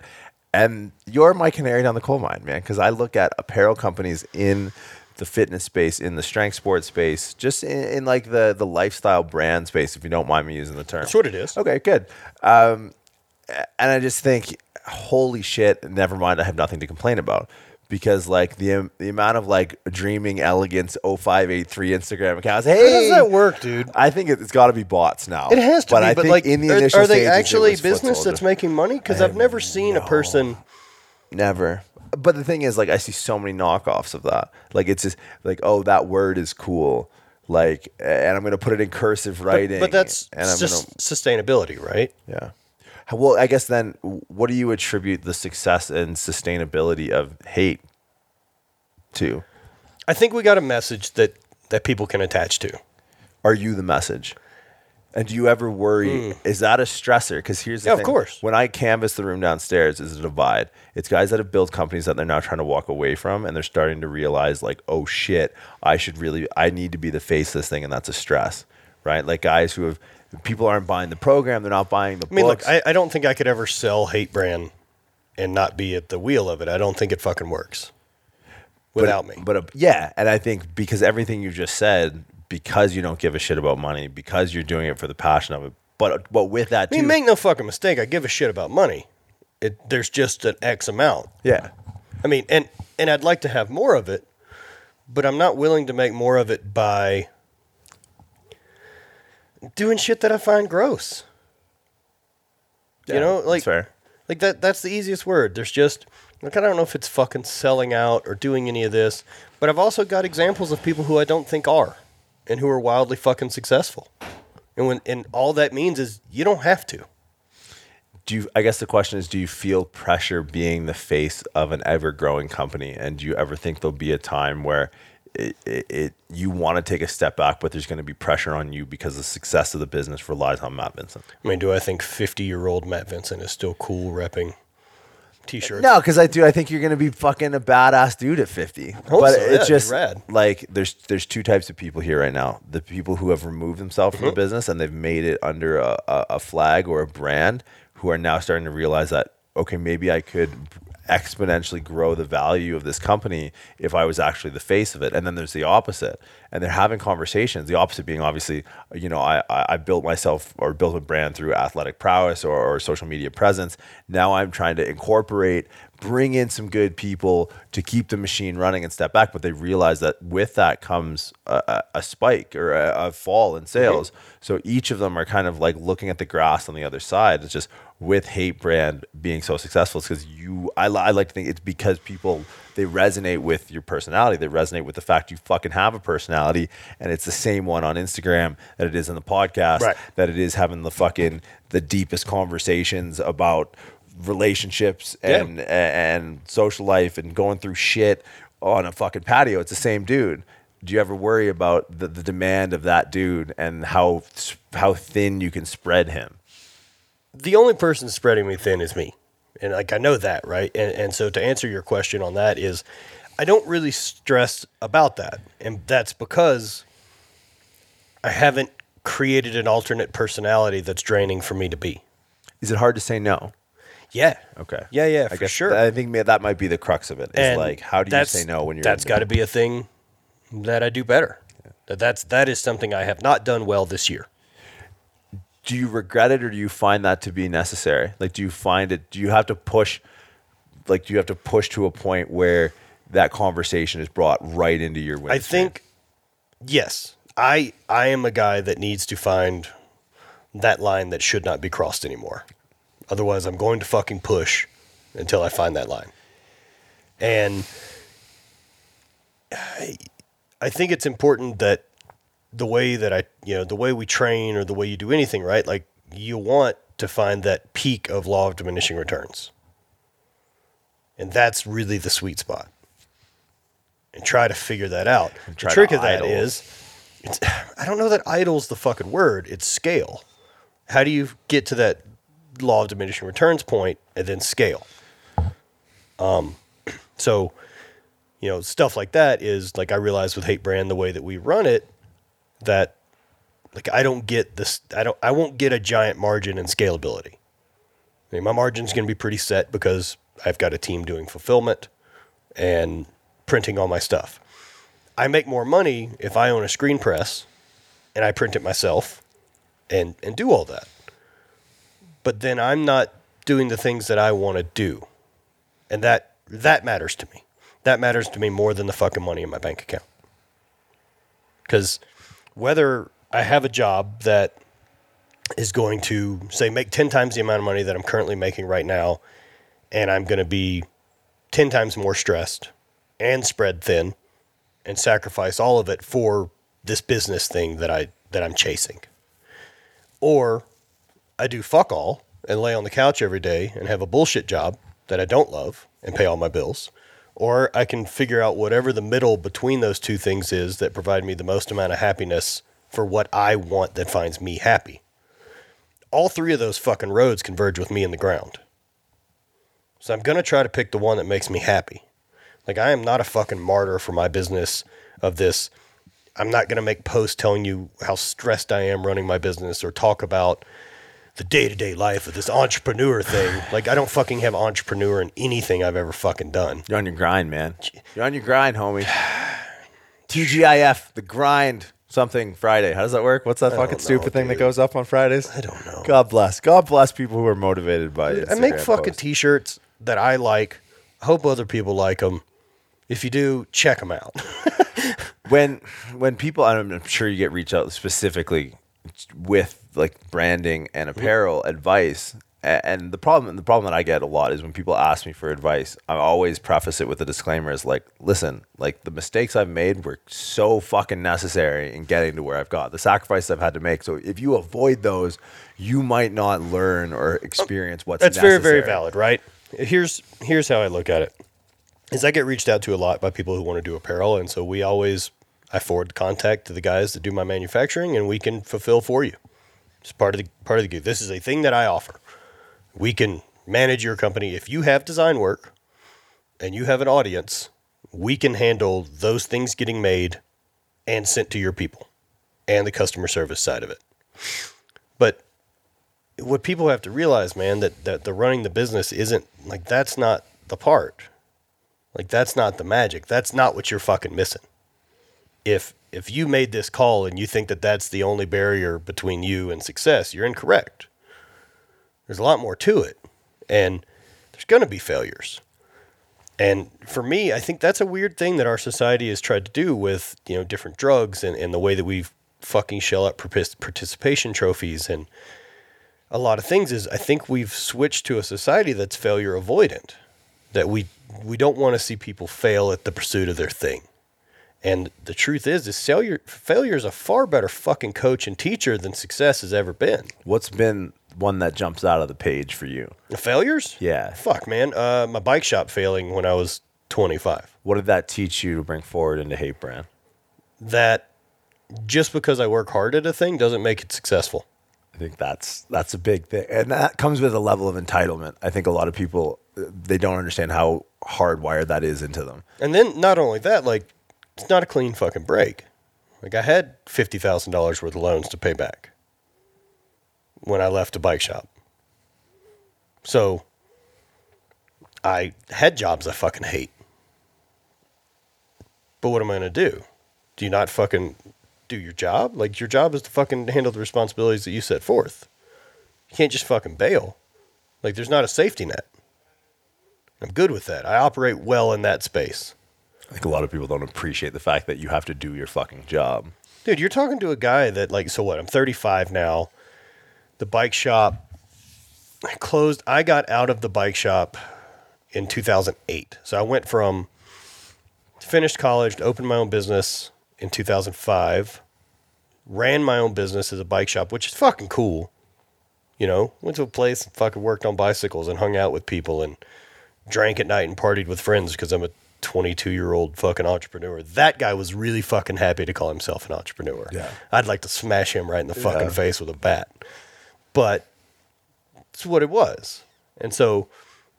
And you're my canary down the coal mine, man, because I look at apparel companies in the fitness space, in the strength sport space, just in, in like the the lifestyle brand space, if you don't mind me using the term. That's what it is. Okay, good. Um, and I just think, holy shit, never mind, I have nothing to complain about. Because like the the amount of like dreaming elegance oh five eight three Instagram accounts, hey, how does that work, dude? I think it's got to be bots now. It has to but be, I but think like, in the initial are, are they stages, actually business that's making money? Because I've never seen no. a person. Never. But the thing is, like, I see so many knockoffs of that. Like, it's just like, oh, that word is cool. Like, and I'm going to put it in cursive writing. But, but that's and I'm sus- gonna, sustainability, right? Yeah. Well, I guess then, what do you attribute the success and sustainability of hate to? I think we got a message that, that people can attach to. Are you the message? And do you ever worry, mm. is that a stressor? Because here's the yeah, thing. Of course. When I canvass the room downstairs, it's a divide. It's guys that have built companies that they're now trying to walk away from, and they're starting to realize, like, oh, shit, I should really, I need to be the face of this thing, and that's a stress, right? Like guys who have... People aren't buying the program. They're not buying the books. I mean, look, I, I don't think I could ever sell hate brand and not be at the wheel of it. I don't think it fucking works without but, me. But a, yeah, and I think because everything you just said, because you don't give a shit about money, because you're doing it for the passion of it, but, but with that too. I mean, make no fucking mistake. I give a shit about money. It, there's just an X amount. Yeah. I mean, and, and I'd like to have more of it, but I'm not willing to make more of it by... doing shit that I find gross. Yeah, you know, like, that's fair. Like that, that's the easiest word. There's just, like, I don't know if it's fucking selling out or doing any of this, but I've also got examples of people who I don't think are and who are wildly fucking successful. And when, and all that means is you don't have to. Do you, I guess the question is, do you feel pressure being the face of an ever growing company? And do you ever think there'll be a time where It, it, it you want to take a step back, but there's going to be pressure on you because the success of the business relies on Matt Vincent? I mean, do I think fifty-year-old Matt Vincent is still cool repping T-shirts? No, because I do. I think you're going to be fucking a badass dude at fifty. Hope but so. It's yeah, just rad. Like there's there's two types of people here right now: the people who have removed themselves mm-hmm. from the business and they've made it under a, a, a flag or a brand, who are now starting to realize that, okay, maybe I could exponentially grow the value of this company if I was actually the face of it. And then there's the opposite, and they're having conversations. The opposite being, obviously, you know, I I built myself or built a brand through athletic prowess or, or social media presence. Now I'm trying to incorporate, bring in some good people to keep the machine running and step back. But they realize that with that comes a, a spike or a, a fall in sales. Mm-hmm. So each of them are kind of like looking at the grass on the other side. It's just, with hate brand being so successful, it's because you, I, I like to think it's because people, they resonate with your personality. They resonate with the fact you fucking have a personality, and it's the same one on Instagram that it is in the podcast, right, that it is having the fucking, the deepest conversations about relationships and, yeah. and, and social life and going through shit on a fucking patio. It's the same dude. Do you ever worry about the, the demand of that dude and how how thin you can spread him? The only person spreading me thin is me. And like, I know that, right? And and so to answer your question on that is, I don't really stress about that. And that's because I haven't created an alternate personality that's draining for me to be. Is it hard to say no? Yeah. Okay. Yeah, yeah, for I guess sure. Th- I think that might be the crux of it. Is and like, how do you say no when you're That's got to be a thing that I do better. Yeah. That's, that is something I have not done well this year. Do you regret it, or do you find that to be necessary? Like, do you find it, do you have to push, like, do you have to push to a point where that conversation is brought right into your windscreen? I think, yes. I I am a guy that needs to find that line that should not be crossed anymore. Otherwise, I'm going to fucking push until I find that line. And I, I think it's important that the way that I, you know, the way we train or the way you do anything, right? Like, you want to find that peak of law of diminishing returns. And that's really the sweet spot. And try to figure that out. The trick of that is, it's, I don't know that idle's the fucking word. It's scale. How do you get to that law of diminishing returns point and then scale? Um, so, you know, stuff like that is, like, I realized with hate brand, the way that we run it, that, like, I don't get this, I don't, I won't get a giant margin in scalability. I mean, my margin's going to be pretty set because I've got a team doing fulfillment and printing all my stuff. I make more money if I own a screen press and I print it myself and, and do all that. But then I'm not doing the things that I want to do. And that that matters to me. That matters to me more than the fucking money in my bank account. Because whether I have a job that is going to, say, make ten times the amount of money that I'm currently making right now, and I'm going to be ten times more stressed and spread thin and sacrifice all of it for this business thing that, I, that I'm chasing. Or I do fuck all and lay on the couch every day and have a bullshit job that I don't love and pay all my bills. Or I can figure out whatever the middle between those two things is that provide me the most amount of happiness for what I want that finds me happy. All three of those fucking roads converge with me in the ground. So I'm going to try to pick the one that makes me happy. Like, I am not a fucking martyr for my business of this. I'm not going to make posts telling you how stressed I am running my business or talk about the day-to-day life of this entrepreneur thing. Like, I don't fucking have entrepreneur in anything I've ever fucking done. You're on your grind, man. You're on your grind, homie. T G I F, the grind something Friday. How does that work? What's that I fucking stupid dude. thing that goes up on Fridays? I don't know. God bless. God bless people who are motivated by it. I make fucking posts. T-shirts that I like. I hope other people like them. If you do, check them out. when, when people, I'm sure you get reached out specifically with like branding and apparel mm-hmm. advice, and the problem the problem that I get a lot is when people ask me for advice, I always preface it with a disclaimer is like, listen, like the mistakes I've made were so fucking necessary in getting to where I've got, the sacrifices I've had to make. So if you avoid those, you might not learn or experience what's That's necessary. That's very, very valid, right? Here's here's how I look at it. Is I get reached out to a lot by people who want to do apparel, and so we always I forward contact to the guys that do my manufacturing, and we can fulfill for you. It's part of the part of the gig. This is a thing that I offer. We can manage your company. If you have design work and you have an audience, we can handle those things getting made and sent to your people and the customer service side of it. But what people have to realize, man, that, that the running the business isn't like, that's not the part. Like, that's not the magic. That's not what you're fucking missing. If if you made this call and you think that that's the only barrier between you and success, you're incorrect. There's a lot more to it, and there's going to be failures. And for me, I think that's a weird thing that our society has tried to do with, you know, different drugs and, and the way that we fucking shell out participation trophies and a lot of things is I think we've switched to a society that's failure avoidant, that we we don't want to see people fail at the pursuit of their thing. And the truth is, is failure, failure is a far better fucking coach and teacher than success has ever been. What's been one that jumps out of the page for you? The failures? Yeah. Fuck, man. Uh, my bike shop failing when I was twenty-five. What did that teach you to bring forward into Hate Brand? That just because I work hard at a thing doesn't make it successful. I think that's that's a big thing. And that comes with a level of entitlement. I think a lot of people, they don't understand how hardwired that is into them. And then not only that, like, it's not a clean fucking break. Like, I had fifty thousand dollars worth of loans to pay back when I left the bike shop. So I had jobs I fucking hate. But what am I going to do? Do you not fucking do your job? Like, your job is to fucking handle the responsibilities that you set forth. You can't just fucking bail. Like, there's not a safety net. I'm good with that. I operate well in that space. I think a lot of people don't appreciate the fact that you have to do your fucking job. Dude, you're talking to a guy that, like, so what? I'm thirty-five now. The bike shop closed. I got out of the bike shop in two thousand eight. So I went from finished college to open my own business in two thousand five. Ran my own business as a bike shop, which is fucking cool. You know, went to a place and fucking worked on bicycles and hung out with people and drank at night and partied with friends because I'm a twenty-two-year-old fucking entrepreneur. That guy was really fucking happy to call himself an entrepreneur. Yeah. I'd like to smash him right in the fucking yeah. face with a bat. But it's what it was. And so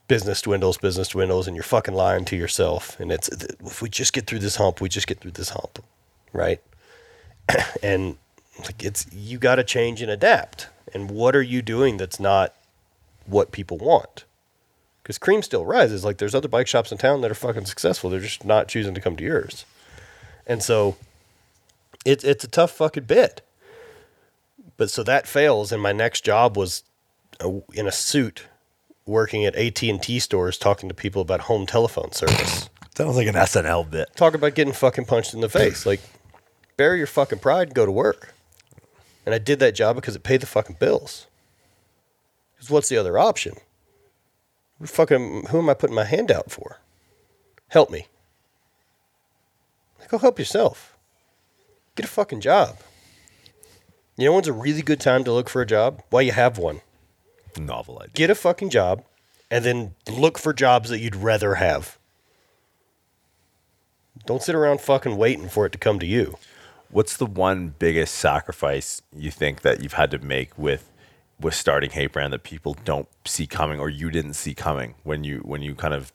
business dwindles, business dwindles, and you're fucking lying to yourself. And it's, if we just get through this hump, we just get through this hump, right? And like, it's, you got to change and adapt. And what are you doing that's not what people want? Because cream still rises. Like, there's other bike shops in town that are fucking successful. They're just not choosing to come to yours. And so it's it's a tough fucking bit. But so that fails, and my next job was a, in a suit working at A T and T stores talking to people about home telephone service. Sounds like an S N L bit. Talk about getting fucking punched in the face. Like, bury your fucking pride and go to work. And I did that job because it paid the fucking bills. Because what's the other option? Who fucking, who am I putting my hand out for? Help me. Go help yourself. Get a fucking job. You know when's a really good time to look for a job? While you have one. Novel idea. Get a fucking job and then look for jobs that you'd rather have. Don't sit around fucking waiting for it to come to you. What's the one biggest sacrifice you think that you've had to make with with starting H V I I I Brand that people don't see coming or you didn't see coming when you when you kind of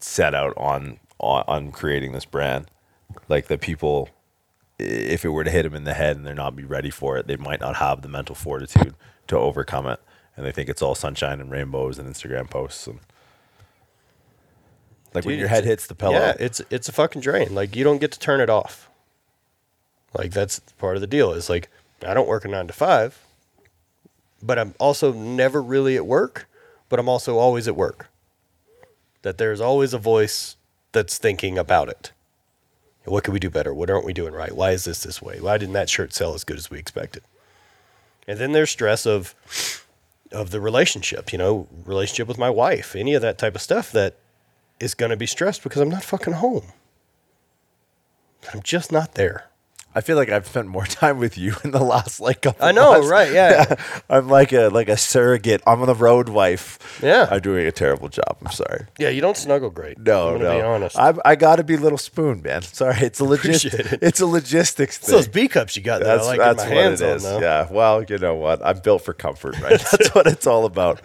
set out on on, on creating this brand? Like the people, if it were to hit them in the head and they're not be ready for it, they might not have the mental fortitude to overcome it. And they think it's all sunshine and rainbows and Instagram posts. And like, dude, when your head hits the pillow. Yeah, it's it's a fucking drain. Like, you don't get to turn it off. Like, that's part of the deal. Is like, I don't work a nine to five, but I'm also never really at work, but I'm also always at work. That there's always a voice that's thinking about it. What could we do better? What aren't we doing right? Why is this this way? Why didn't that shirt sell as good as we expected? And then there's stress of of the relationship, you know, relationship with my wife, any of that type of stuff that is going to be stressed because I'm not fucking home. I'm just not there. I feel like I've spent more time with you in the last like couple I know, months. Right? Yeah, I'm like a like a surrogate. I'm on the road wife. Yeah, I'm doing a terrible job. I'm sorry. Yeah, you don't snuggle great. No, I'm no. Be honest, I'm, I got to be little spoon, man. Sorry, it's a logistics. It. It's a logistics thing. It's those B cups you got. That's that I like that's my what hands it is. On, yeah. Well, you know what? I'm built for comfort, right? That's what it's all about.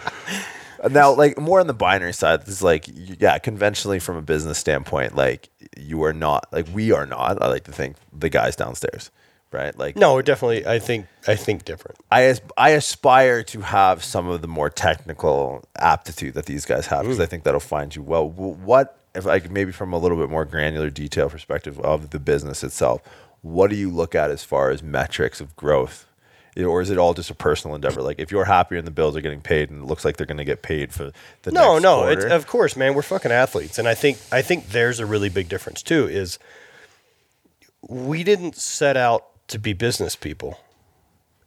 Now, like more on the binary side, this is like, yeah, conventionally from a business standpoint, like you are not, like we are not, I like to think the guys downstairs, right? Like, no, we're definitely, I think, I think different. I I aspire to have some of the more technical aptitude that these guys have because I think that'll find you well. What, if I could maybe from a little bit more granular detail perspective of the business itself, what do you look at as far as metrics of growth? Or is it all just a personal endeavor? Like, if you're happier and the bills are getting paid and it looks like they're going to get paid for the no, next no, quarter. No, no, of course, man. We're fucking athletes. And I think I think there's a really big difference, too, is we didn't set out to be business people.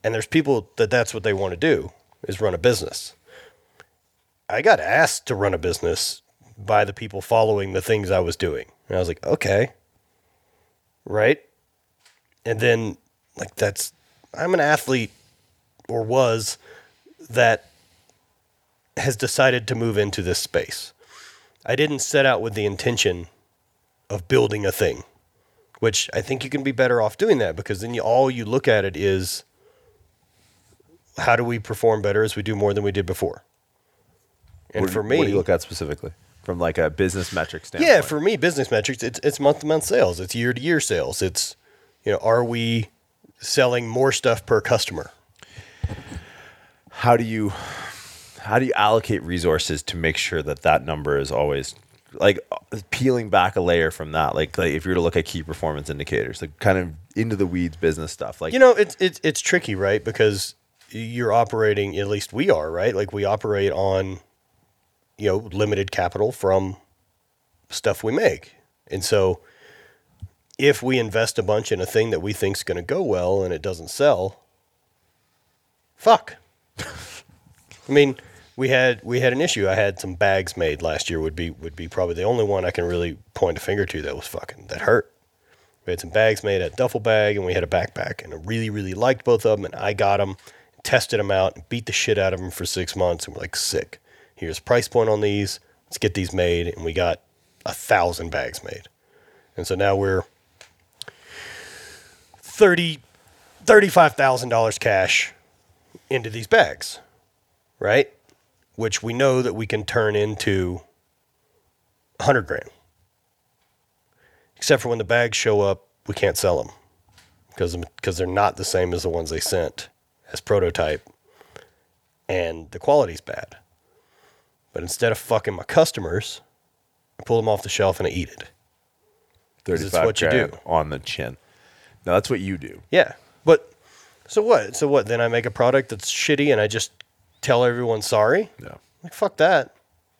And there's people that that's what they want to do, is run a business. I got asked to run a business by the people following the things I was doing. And I was like, okay, right? And then, like, that's... I'm an athlete, or was, that has decided to move into this space. I didn't set out with the intention of building a thing, which I think you can be better off doing that because then you, all you look at it is how do we perform better as we do more than we did before? And what, for me... What do you look at specifically? From like a business metric standpoint? Yeah, for me, business metrics, it's it's month-to-month sales. It's year-to-year sales. It's, you know, are we... selling more stuff per customer. How do you how do you allocate resources to make sure that that number is always like peeling back a layer from that? Like, like if you were to look at key performance indicators, like kind of into the weeds business stuff. Like, you know, it's it's it's tricky, right? Because you're operating, at least we are, right? Like we operate on, you know, limited capital from stuff we make, and so. If we invest a bunch in a thing that we think's going to go well and it doesn't sell, fuck. I mean, we had we had an issue. I had some bags made last year. Would be would be probably the only one I can really point a finger to that was fucking that hurt. We had some bags made, a duffel bag, and we had a backpack, and I really really liked both of them. And I got them, tested them out, and beat the shit out of them for six months, and we're like, sick. Here's price point on these. Let's get these made, and we got a thousand bags made, and so now we're Thirty, thirty-five thousand dollars cash into these bags, right? Which we know that we can turn into a hundred grand. Except for when the bags show up, we can't sell them because because they're not the same as the ones they sent as prototype, and the quality's bad. But instead of fucking my customers, I pull them off the shelf and I eat it. Thirty-five it's what grand you do. On the chin. No, that's what you do. Yeah. But so what? So what? Then I make a product that's shitty and I just tell everyone sorry? No. Like, fuck that.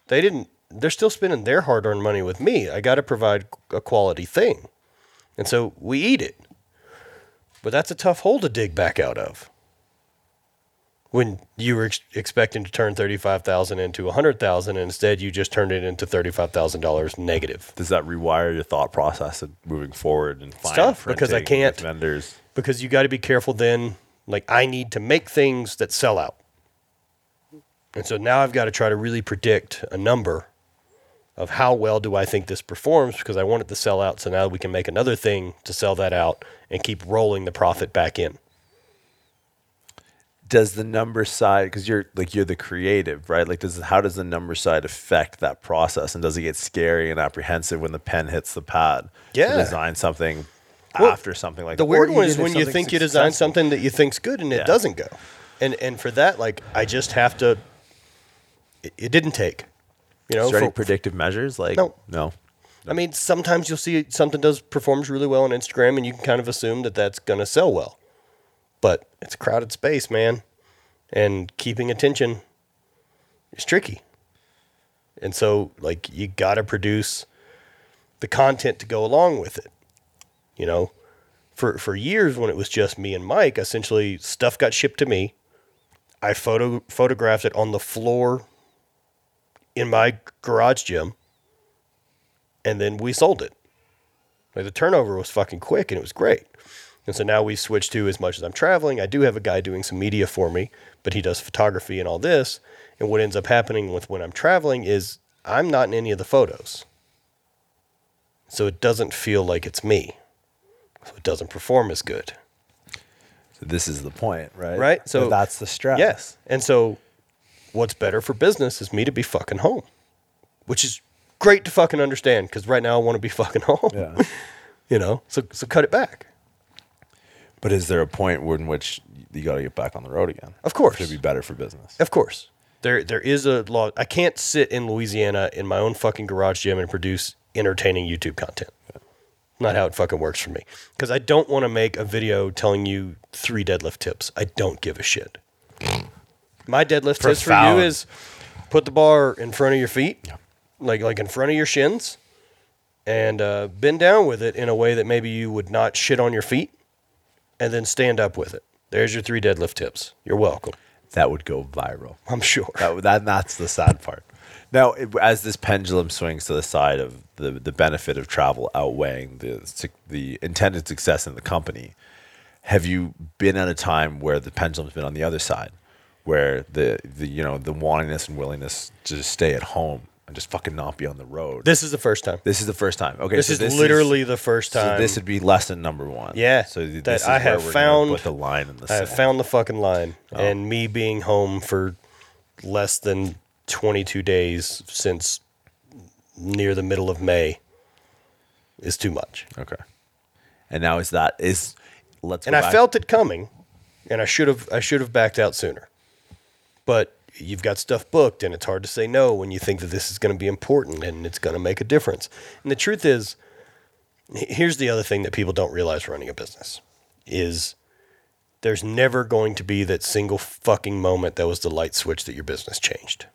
They didn't, they're still spending their hard-earned money with me. I got to provide a quality thing. And so we eat it. But that's a tough hole to dig back out of. When you were ex- expecting to turn thirty-five thousand dollars into one hundred thousand dollars, and instead you just turned it into thirty-five thousand dollars negative. Does that rewire your thought process of moving forward and finding stuff? Because I can't. Vendors. Because you got to be careful then. Like, I need to make things that sell out. And so now I've got to try to really predict a number of how well do I think this performs, because I want it to sell out. So now we can make another thing to sell that out and keep rolling the profit back in. Does the number side, because you're like you're the creative, right? Like, does how does the number side affect that process, and does it get scary and apprehensive when the pen hits the pad? Yeah, to design something well, after something like the that? Weird one is when you think successful. You design something that you think's good and yeah. it doesn't go, and and for that, like I just have to. It, it didn't take, you know. Is there for, any predictive measures? Like no, no. I mean, sometimes you'll see something does performs really well on Instagram, and you can kind of assume that that's going to sell well. But it's a crowded space, man. And keeping attention is tricky. And so, like, you got to produce the content to go along with it. You know, for, for years when it was just me and Mike, essentially stuff got shipped to me. I photo photographed it on the floor in my garage gym. And then we sold it. Like, the turnover was fucking quick and it was great. And so now we switched to, as much as I'm traveling, I do have a guy doing some media for me, but he does photography and all this. And what ends up happening with when I'm traveling is I'm not in any of the photos. So it doesn't feel like it's me. So it doesn't perform as good. So this is the point, right? Right. So, so that's the stress. Yes. And so what's better for business is me to be fucking home, which is great to fucking understand, because right now I want to be fucking home. Yeah. You know, so so cut it back. But is there a point in which you got to get back on the road again? Of course. It should be better for business. Of course. There, There is a law. I can't sit in Louisiana in my own fucking garage gym and produce entertaining YouTube content. Yeah. Not how it fucking works for me. Because I don't want to make a video telling you three deadlift tips. I don't give a shit. My deadlift tips for you is put the bar in front of your feet, yeah. like like in front of your shins, and uh, bend down with it in a way that maybe you would not shit on your feet. And then stand up with it. There's your three deadlift tips. You're welcome. That would go viral. I'm sure. That, that that's the sad part. Now, it, as this pendulum swings to the side of the, the benefit of travel outweighing the the intended success in the company, have you been at a time where the pendulum's been on the other side, where the, the you know the wantingness and willingness to just stay at home and just fucking not be on the road? This is the first time. This is the first time. Okay, this so is this literally is, the first time. So this would be lesson number one. Yeah. So th- that this is I have where we're found put the line in the. I sand. have found the fucking line, oh. and me being home for less than twenty-two days since near the middle of May is too much. Okay. And now is that is let's. And go I back. felt it coming, and I should have I should have backed out sooner, but. You've got stuff booked, and it's hard to say no when you think that this is going to be important and it's going to make a difference. And the truth is, here's the other thing that people don't realize running a business is there's never going to be that single fucking moment that was the light switch that your business changed.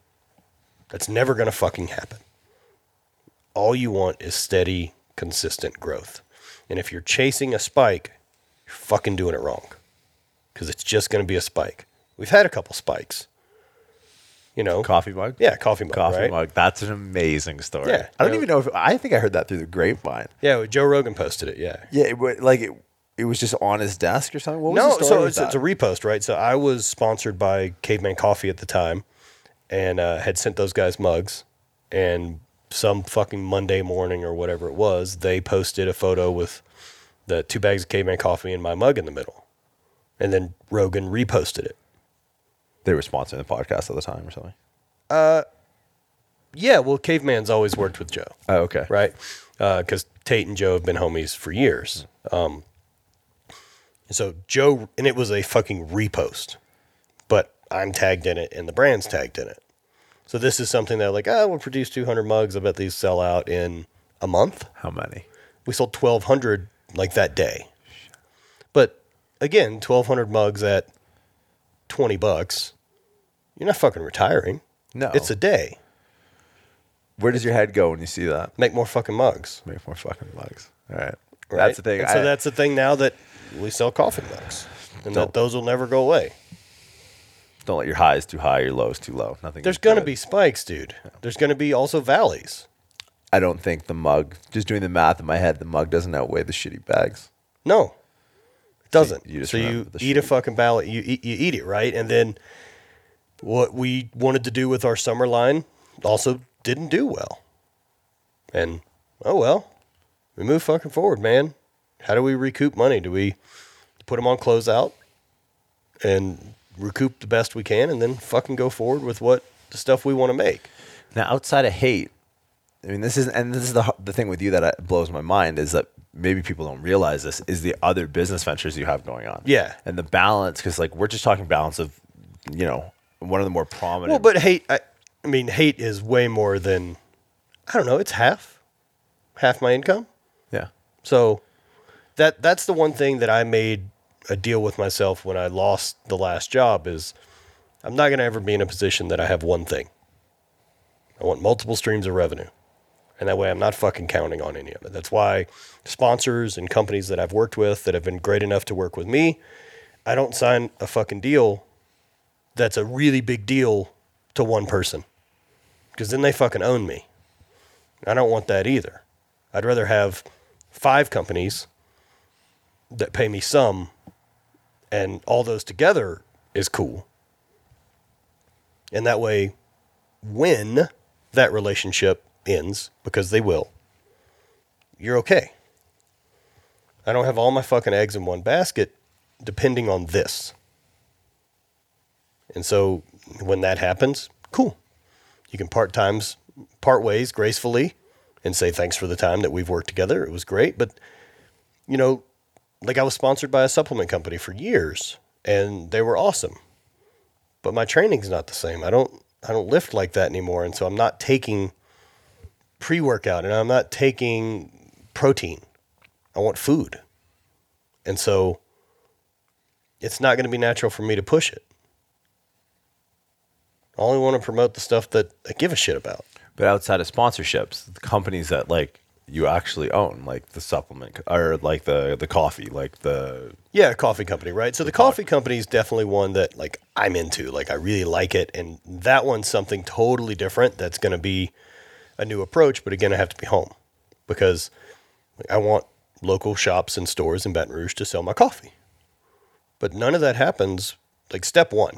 That's never going to fucking happen. All you want is steady, consistent growth. And if you're chasing a spike, you're fucking doing it wrong, because it's just going to be a spike. We've had a couple spikes. You know, coffee mug. Yeah, coffee mug. Coffee right? mug. That's an amazing story. Yeah, I don't know, even know if I think I heard that through the grapevine. Yeah, Joe Rogan posted it. Yeah, yeah. It, like it, it was just on his desk or something. What was no, the story so it's, it's a repost, right? So I was sponsored by Caveman Coffee at the time, and uh, had sent those guys mugs. And some fucking Monday morning or whatever it was, they posted a photo with the two bags of Caveman Coffee and my mug in the middle, and then Rogan reposted it. They were sponsoring the podcast at the time or something? Uh, yeah, well, Caveman's always worked with Joe. Oh, okay. Right? Because uh, Tate and Joe have been homies for years. Um, so Joe, and it was a fucking repost, but I'm tagged in it and the brand's tagged in it. So this is something that like, oh, we'll produce two hundred mugs. I bet these sell out in a month. How many? We sold twelve hundred like that day. But again, twelve hundred mugs at twenty bucks, you're not fucking retiring. No. It's a day. Where does your head go when you see that? Make more fucking mugs. Make more fucking mugs. All right. Right? That's the thing. I, so that's the thing now that we sell coffee mugs. And that those will never go away. Don't let your highs too high, your lows too low. Nothing. There's going to be spikes, dude. Yeah. There's going to be also valleys. I don't think the mug, just doing the math in my head, the mug doesn't outweigh the shitty bags. No. It doesn't. So you, you, so you eat shitty. a fucking ballot. You eat, you eat it, right? And then what we wanted to do with our summer line also didn't do well. And, oh, well, we move fucking forward, man. How do we recoup money? Do we put them on closeout and recoup the best we can and then fucking go forward with what the stuff we want to make? Now, outside of hate, I mean, this is, and this is the the thing with you that blows my mind is that maybe people don't realize this is the other business ventures you have going on. Yeah. And the balance, because like we're just talking balance of, you know, one of the more prominent. Well, but hate, I, I mean, hate is way more than, I don't know, it's half, half my income. Yeah. So that that's the one thing that I made a deal with myself when I lost the last job is I'm not going to ever be in a position that I have one thing. I want multiple streams of revenue. And that way I'm not fucking counting on any of it. That's why sponsors and companies that I've worked with that have been great enough to work with me, I don't sign a fucking deal that's a really big deal to one person because then they fucking own me. I don't want that either. I'd rather have five companies that pay me some and all those together is cool. And that way when that relationship ends, because they will, you're okay. I don't have all my fucking eggs in one basket depending on this. And so when that happens, cool. You can part times, part ways gracefully and say thanks for the time that we've worked together. It was great. But, you know, like I was sponsored by a supplement company for years and they were awesome. But my training's not the same. I don't I don't lift like that anymore. And so I'm not taking pre-workout and I'm not taking protein. I want food. And so it's not going to be natural for me to push it. I only want to promote the stuff that I give a shit about. But outside of sponsorships, the companies that like you actually own, like the supplement or like the, the coffee, like the... Yeah, a coffee company, right? So the, the coffee, coffee company is definitely one that like I'm into, like I really like it. And that one's something totally different. That's going to be a new approach, but again, I have to be home because I want local shops and stores in Baton Rouge to sell my coffee. But none of that happens. Like step one,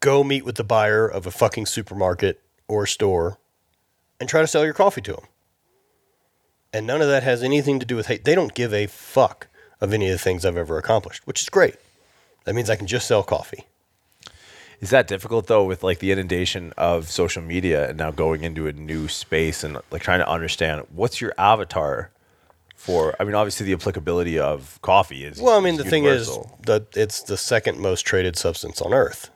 go meet with the buyer of a fucking supermarket or store and try to sell your coffee to them. And none of that has anything to do with hate. They don't give a fuck of any of the things I've ever accomplished, which is great. That means I can just sell coffee. Is that difficult, though, with, like, the inundation of social media and now going into a new space and, like, trying to understand what's your avatar for? I mean, obviously, the applicability of coffee is Well, I mean, the universal. thing is that it's the second most traded substance on Earth.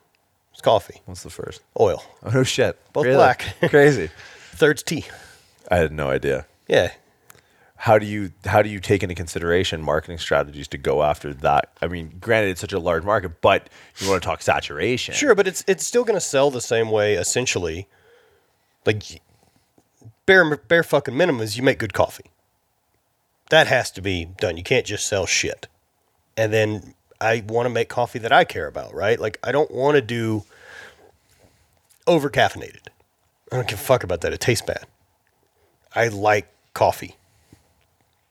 It's coffee. What's the first? Oil. Oh, no shit. Both really? Black. Crazy. Third's tea. I had no idea. Yeah. How do you how do you take into consideration marketing strategies to go after that? I mean, granted, it's such a large market, but you want to talk saturation. Sure, but it's it's still going to sell the same way, essentially. Like, bare, bare fucking minimum is you make good coffee. That has to be done. You can't just sell shit. And then I want to make coffee that I care about, right? Like, I don't want to do over-caffeinated. I don't give a fuck about that. It tastes bad. I like coffee.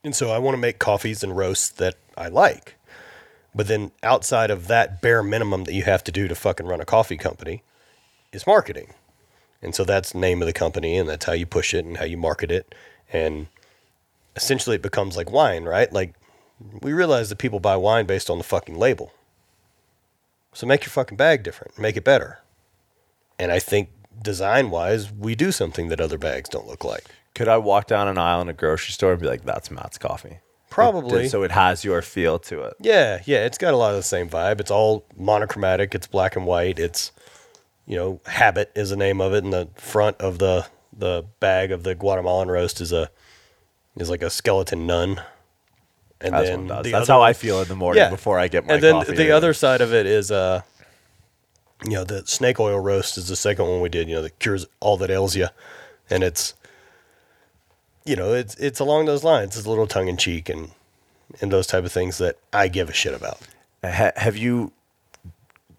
And so I want to make coffees and roasts that I like. But then outside of that bare minimum that you have to do to fucking run a coffee company is marketing. And so that's the name of the company and that's how you push it and how you market it. And essentially it becomes like wine, right? Like we realize that people buy wine based on the fucking label. So make your fucking bag different, make it better. And I think design wise, we do something that other bags don't look like. Could I walk down an aisle in a grocery store and be like, that's Matt's coffee? Probably. It, so it has your feel to it. Yeah, yeah. It's got a lot of the same vibe. It's all monochromatic. It's black and white. It's, you know, habit is the name of it. And the front of the the bag of the Guatemalan roast is a is like a skeleton nun. And that's then the that's other, how I feel in the morning yeah. before I get my coffee. And then coffee the in. other side of it is uh, you know, the snake oil roast is the second one we did, you know, that cures all that ails you. And it's, you know, it's, it's along those lines. It's a little tongue in cheek and, and those type of things that I give a shit about. Have you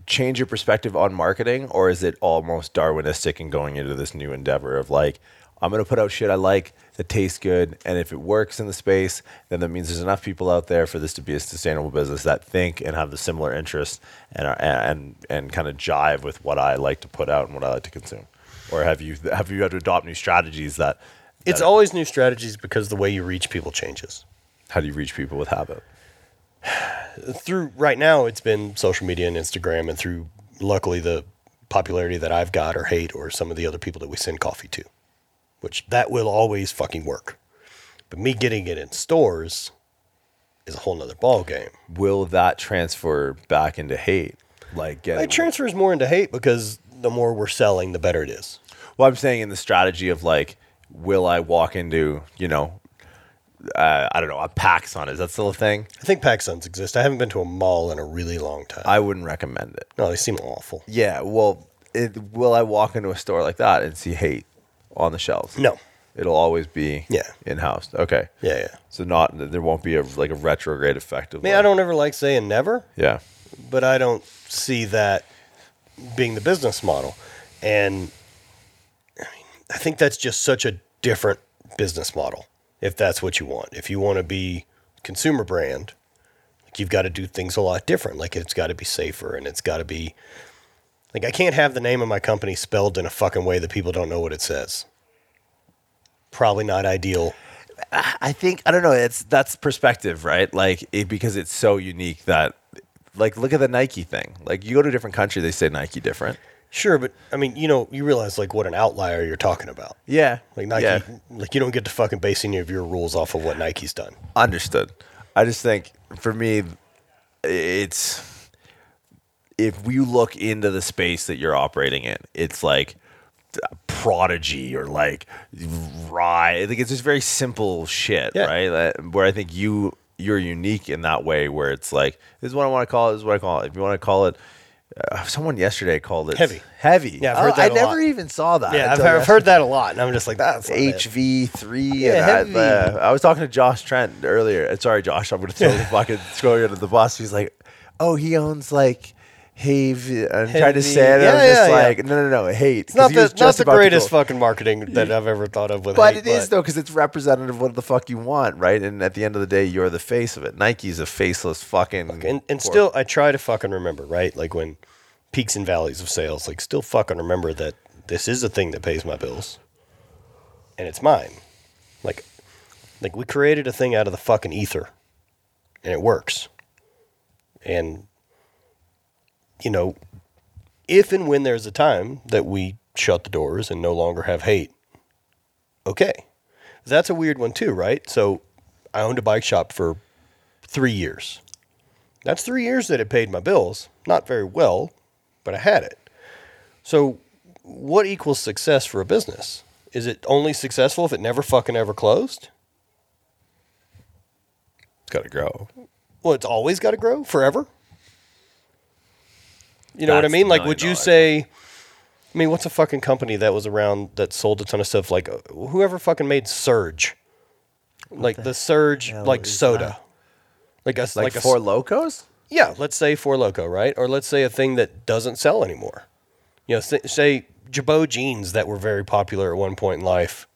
changed your perspective on marketing, or is it almost Darwinistic and going into this new endeavor of like, I'm going to put out shit I like that tastes good, and if it works in the space, then that means there's enough people out there for this to be a sustainable business that think and have the similar interests and are, and and kind of jive with what I like to put out and what I like to consume? Or have you have you had to adopt new strategies that... that it's always new strategies because the way you reach people changes. How do you reach people with habit? Through right now, it's been social media and Instagram, and through luckily the popularity that I've got or hate, or some of the other people that we send coffee to, which that will always fucking work. But me getting it in stores is a whole nother ball game. Will that transfer back into hate? Like it transfers more into hate because the more we're selling, the better it is. Well, I'm saying in the strategy of like, will I walk into, you know, Uh, I don't know, a PacSun. Is that still a thing? I think PacSuns exist. I haven't been to a mall in a really long time. I wouldn't recommend it. No, they seem awful. Yeah, well, it, will I walk into a store like that and see hate on the shelves? No. It'll always be yeah. in-house. Okay. Yeah, yeah. So not there won't be a like a retrograde effect of I mean, like, I don't ever like saying never. Yeah. But I don't see that being the business model. And I mean, I think that's just such a different business model. If that's what you want, if you want to be consumer brand, like you've got to do things a lot different. Like it's got to be safer, and it's got to be like, I can't have the name of my company spelled in a fucking way that people don't know what it says. Probably not ideal. I think, I don't know. It's that's perspective, right? Like it, because it's so unique that like, look at the Nike thing. Like you go to a different country, they say Nike different. Sure, but I mean, you know, you realize like what an outlier you're talking about. Yeah, like Nike, yeah. Like you don't get to fucking base any of your rules off of what Nike's done. Understood. I just think for me, it's if you look into the space that you're operating in, it's like Prodigy or like Rye. Like it's just very simple shit, yeah. Right? That, where I think you you're unique in that way, where it's like this is what I want to call it. This is what I call it. If you want to call it. Uh, someone yesterday called it heavy. Heavy. Yeah, I've heard oh, that I a never lot. even saw that. Yeah, I've, I've heard that a lot, and I'm just like, that's H V three. Yeah, heavy. I, uh, I was talking to Josh Trent earlier. And sorry, Josh, I'm going to throw the fucking throw you under the bus. He's like, oh, he owns like heavy. I'm heavy. Trying to say it. Yeah, I'm yeah, just yeah. like, no, no, no, hate. It's not the not the greatest fucking marketing that I've ever thought of. With but hate, it is but. though, because it's representative of what the fuck you want, right? And at the end of the day, you're the face of it. Nike's a faceless fucking. Fuck. And, and still, I try to fucking remember, right? Like when peaks and valleys of sales, like still fucking remember that this is a thing that pays my bills, and it's mine. Like, like we created a thing out of the fucking ether, and it works, and. You know, if and when there's a time that we shut the doors and no longer have hate, okay. That's a weird one too, right? So I owned a bike shop for three years. That's three years that it paid my bills. Not very well, but I had it. So what equals success for a business? Is it only successful if it never fucking ever closed? It's got to grow. Well, it's always got to grow forever. You know That's what I mean? Like, would you say, I mean, what's a fucking company that was around that sold a ton of stuff? Like, whoever fucking made Surge, like the, the Surge, like soda, like a, like, like Four Locos? Yeah, let's say Four Loco, right? Or let's say a thing that doesn't sell anymore. You know, say, say Jabot jeans that were very popular at one point in life.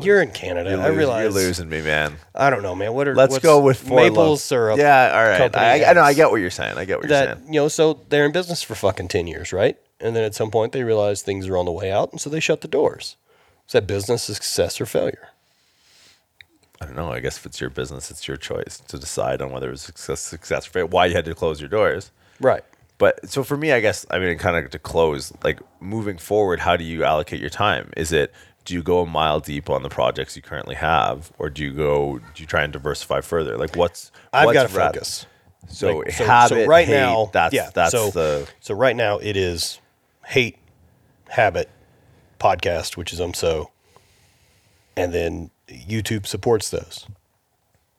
You're in Canada. You're I lose, realize. You're losing me, man. I don't know, man. What are, Let's what's go with four maple low. syrup. Yeah, all right. I, I know. I get what you're saying. I get what that, you're saying. You know, so they're in business for fucking ten years, right? And then at some point they realize things are on the way out, and so they shut the doors. Is that business a success or failure? I don't know. I guess if it's your business, it's your choice to decide on whether it was success, success or failure, why you had to close your doors. Right. But so for me, I guess, I mean, kind of to close, like moving forward, how do you allocate your time? Is it... Do you go a mile deep on the projects you currently have, or do you go? Do you try and diversify further? Like what's I've what's got to rad- focus. So, like, so habit, so right hate, now, that's yeah, that's so, the. So right now it is hate, habit, podcast, which is U M S O, and then YouTube supports those.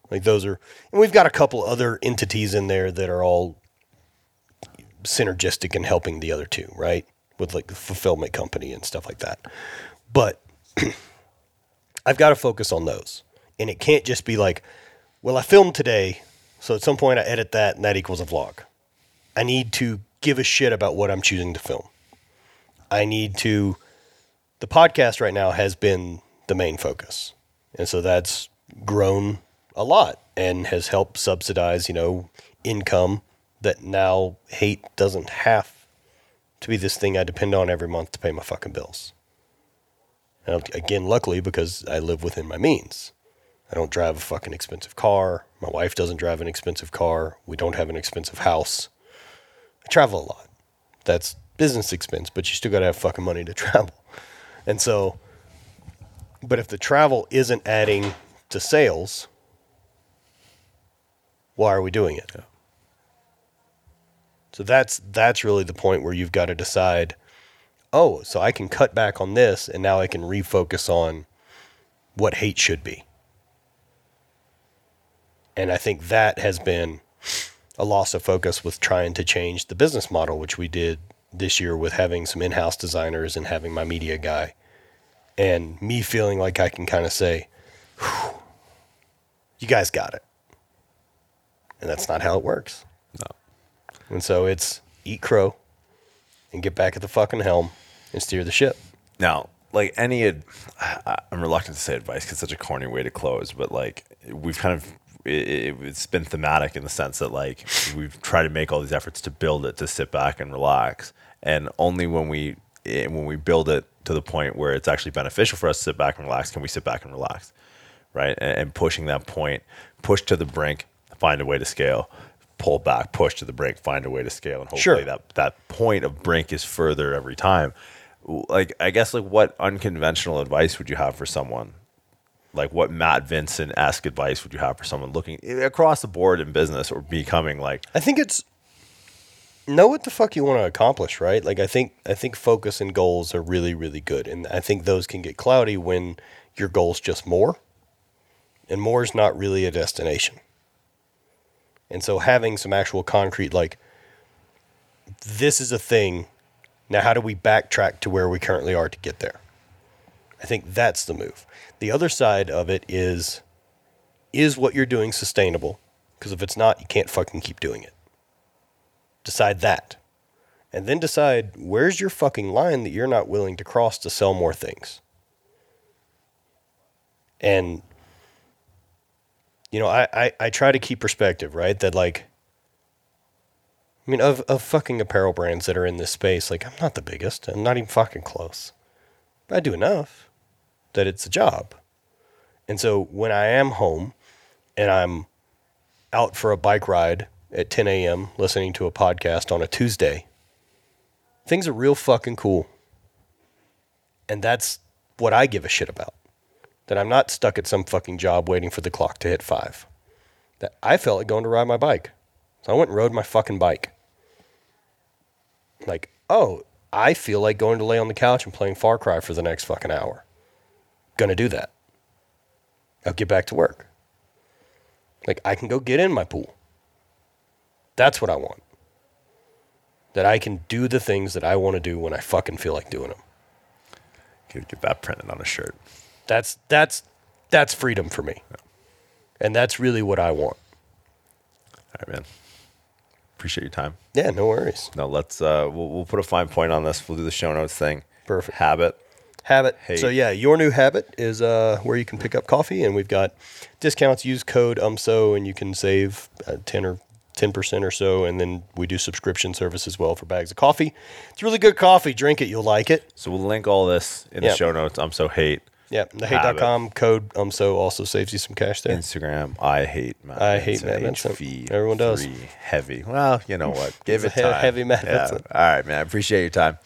Like those are, and we've got a couple other entities in there that are all synergistic in helping the other two, right? With like the fulfillment company and stuff like that. But I've got to focus on those. And it can't just be like, well, I filmed today, so at some point I edit that and that equals a vlog. I need to give a shit about what I'm choosing to film. I need to, the podcast right now has been the main focus. And so that's grown a lot and has helped subsidize, you know, income that now hate doesn't have to be this thing I depend on every month to pay my fucking bills. And again, luckily, because I live within my means. I don't drive a fucking expensive car. My wife doesn't drive an expensive car. We don't have an expensive house. I travel a lot. That's business expense, but you still got to have fucking money to travel. And so, but if the travel isn't adding to sales, why are we doing it? Yeah. So that's that's really the point where you've got to decide, oh, so I can cut back on this and now I can refocus on what hate should be. And I think that has been a loss of focus with trying to change the business model, which we did this year with having some in-house designers and having my media guy and me feeling like I can kind of say, you guys got it. And that's not how it works. No. And so it's eat crow and get back at the fucking helm and steer the ship. Now, like any, ad- I'm reluctant to say advice because it's such a corny way to close, but like we've kind of, It, it's been thematic in the sense that like we've tried to make all these efforts to build it, to sit back and relax. And only when we when we build it to the point where it's actually beneficial for us to sit back and relax, can we sit back and relax, right? And, and pushing that point, push to the brink, find a way to scale, pull back, push to the brink, find a way to scale. And hopefully sure. that, that point of brink is further every time. Like, I guess like what unconventional advice would you have for someone? Like what Matt Vincent-esque advice would you have for someone looking across the board in business or becoming like? I think it's know what the fuck you want to accomplish, right? Like I think I think focus and goals are really, really good. And I think those can get cloudy when your goal's just more. And more is not really a destination. And so having some actual concrete, like this is a thing. Now how do we backtrack to where we currently are to get there? I think that's the move. The other side of it is, is what you're doing sustainable? Because if it's not, you can't fucking keep doing it. Decide that. And then decide, where's your fucking line that you're not willing to cross to sell more things? And, you know, I, I, I try to keep perspective, right? That like, I mean, of, of fucking apparel brands that are in this space, like I'm not the biggest. I'm not even fucking close. But I do enough that it's a job. And so when I am home and I'm out for a bike ride at ten a.m. listening to a podcast on a Tuesday, things are real fucking cool. And that's what I give a shit about. That I'm not stuck at some fucking job waiting for the clock to hit five. That I felt like going to ride my bike. So I went and rode my fucking bike. Like, oh, I feel like going to lay on the couch and playing Far Cry for the next fucking hour. Gonna do that. I'll get back to work. Like, I can go get in my pool. That's what I want. That I can do the things that I want to do when I fucking feel like doing them. Could get that printed on a shirt. That's, that's, that's freedom for me. Yeah. And that's really what I want. All right, man. Appreciate your time. Yeah, no worries. No, let's, uh, we'll, we'll put a fine point on this. We'll do the show notes thing. Perfect. Habit. Habit. Hate. So yeah, your new habit is uh, where you can pick up coffee, and we've got discounts. Use code U M S O, and you can save uh, ten or ten percent or so. And then we do subscription service as well for bags of coffee. It's really good coffee. Drink it, you'll like it. So we'll link all this in yep. the show notes. U M S O hate. Yeah, the hate dot com code U M S O also saves you some cash there. Instagram, I hate Matt. I hate Matt Vincent. Everyone does. Heavy. Well, you know what? Give it time. Heavy Matt Vincent. All right, man. I appreciate your time.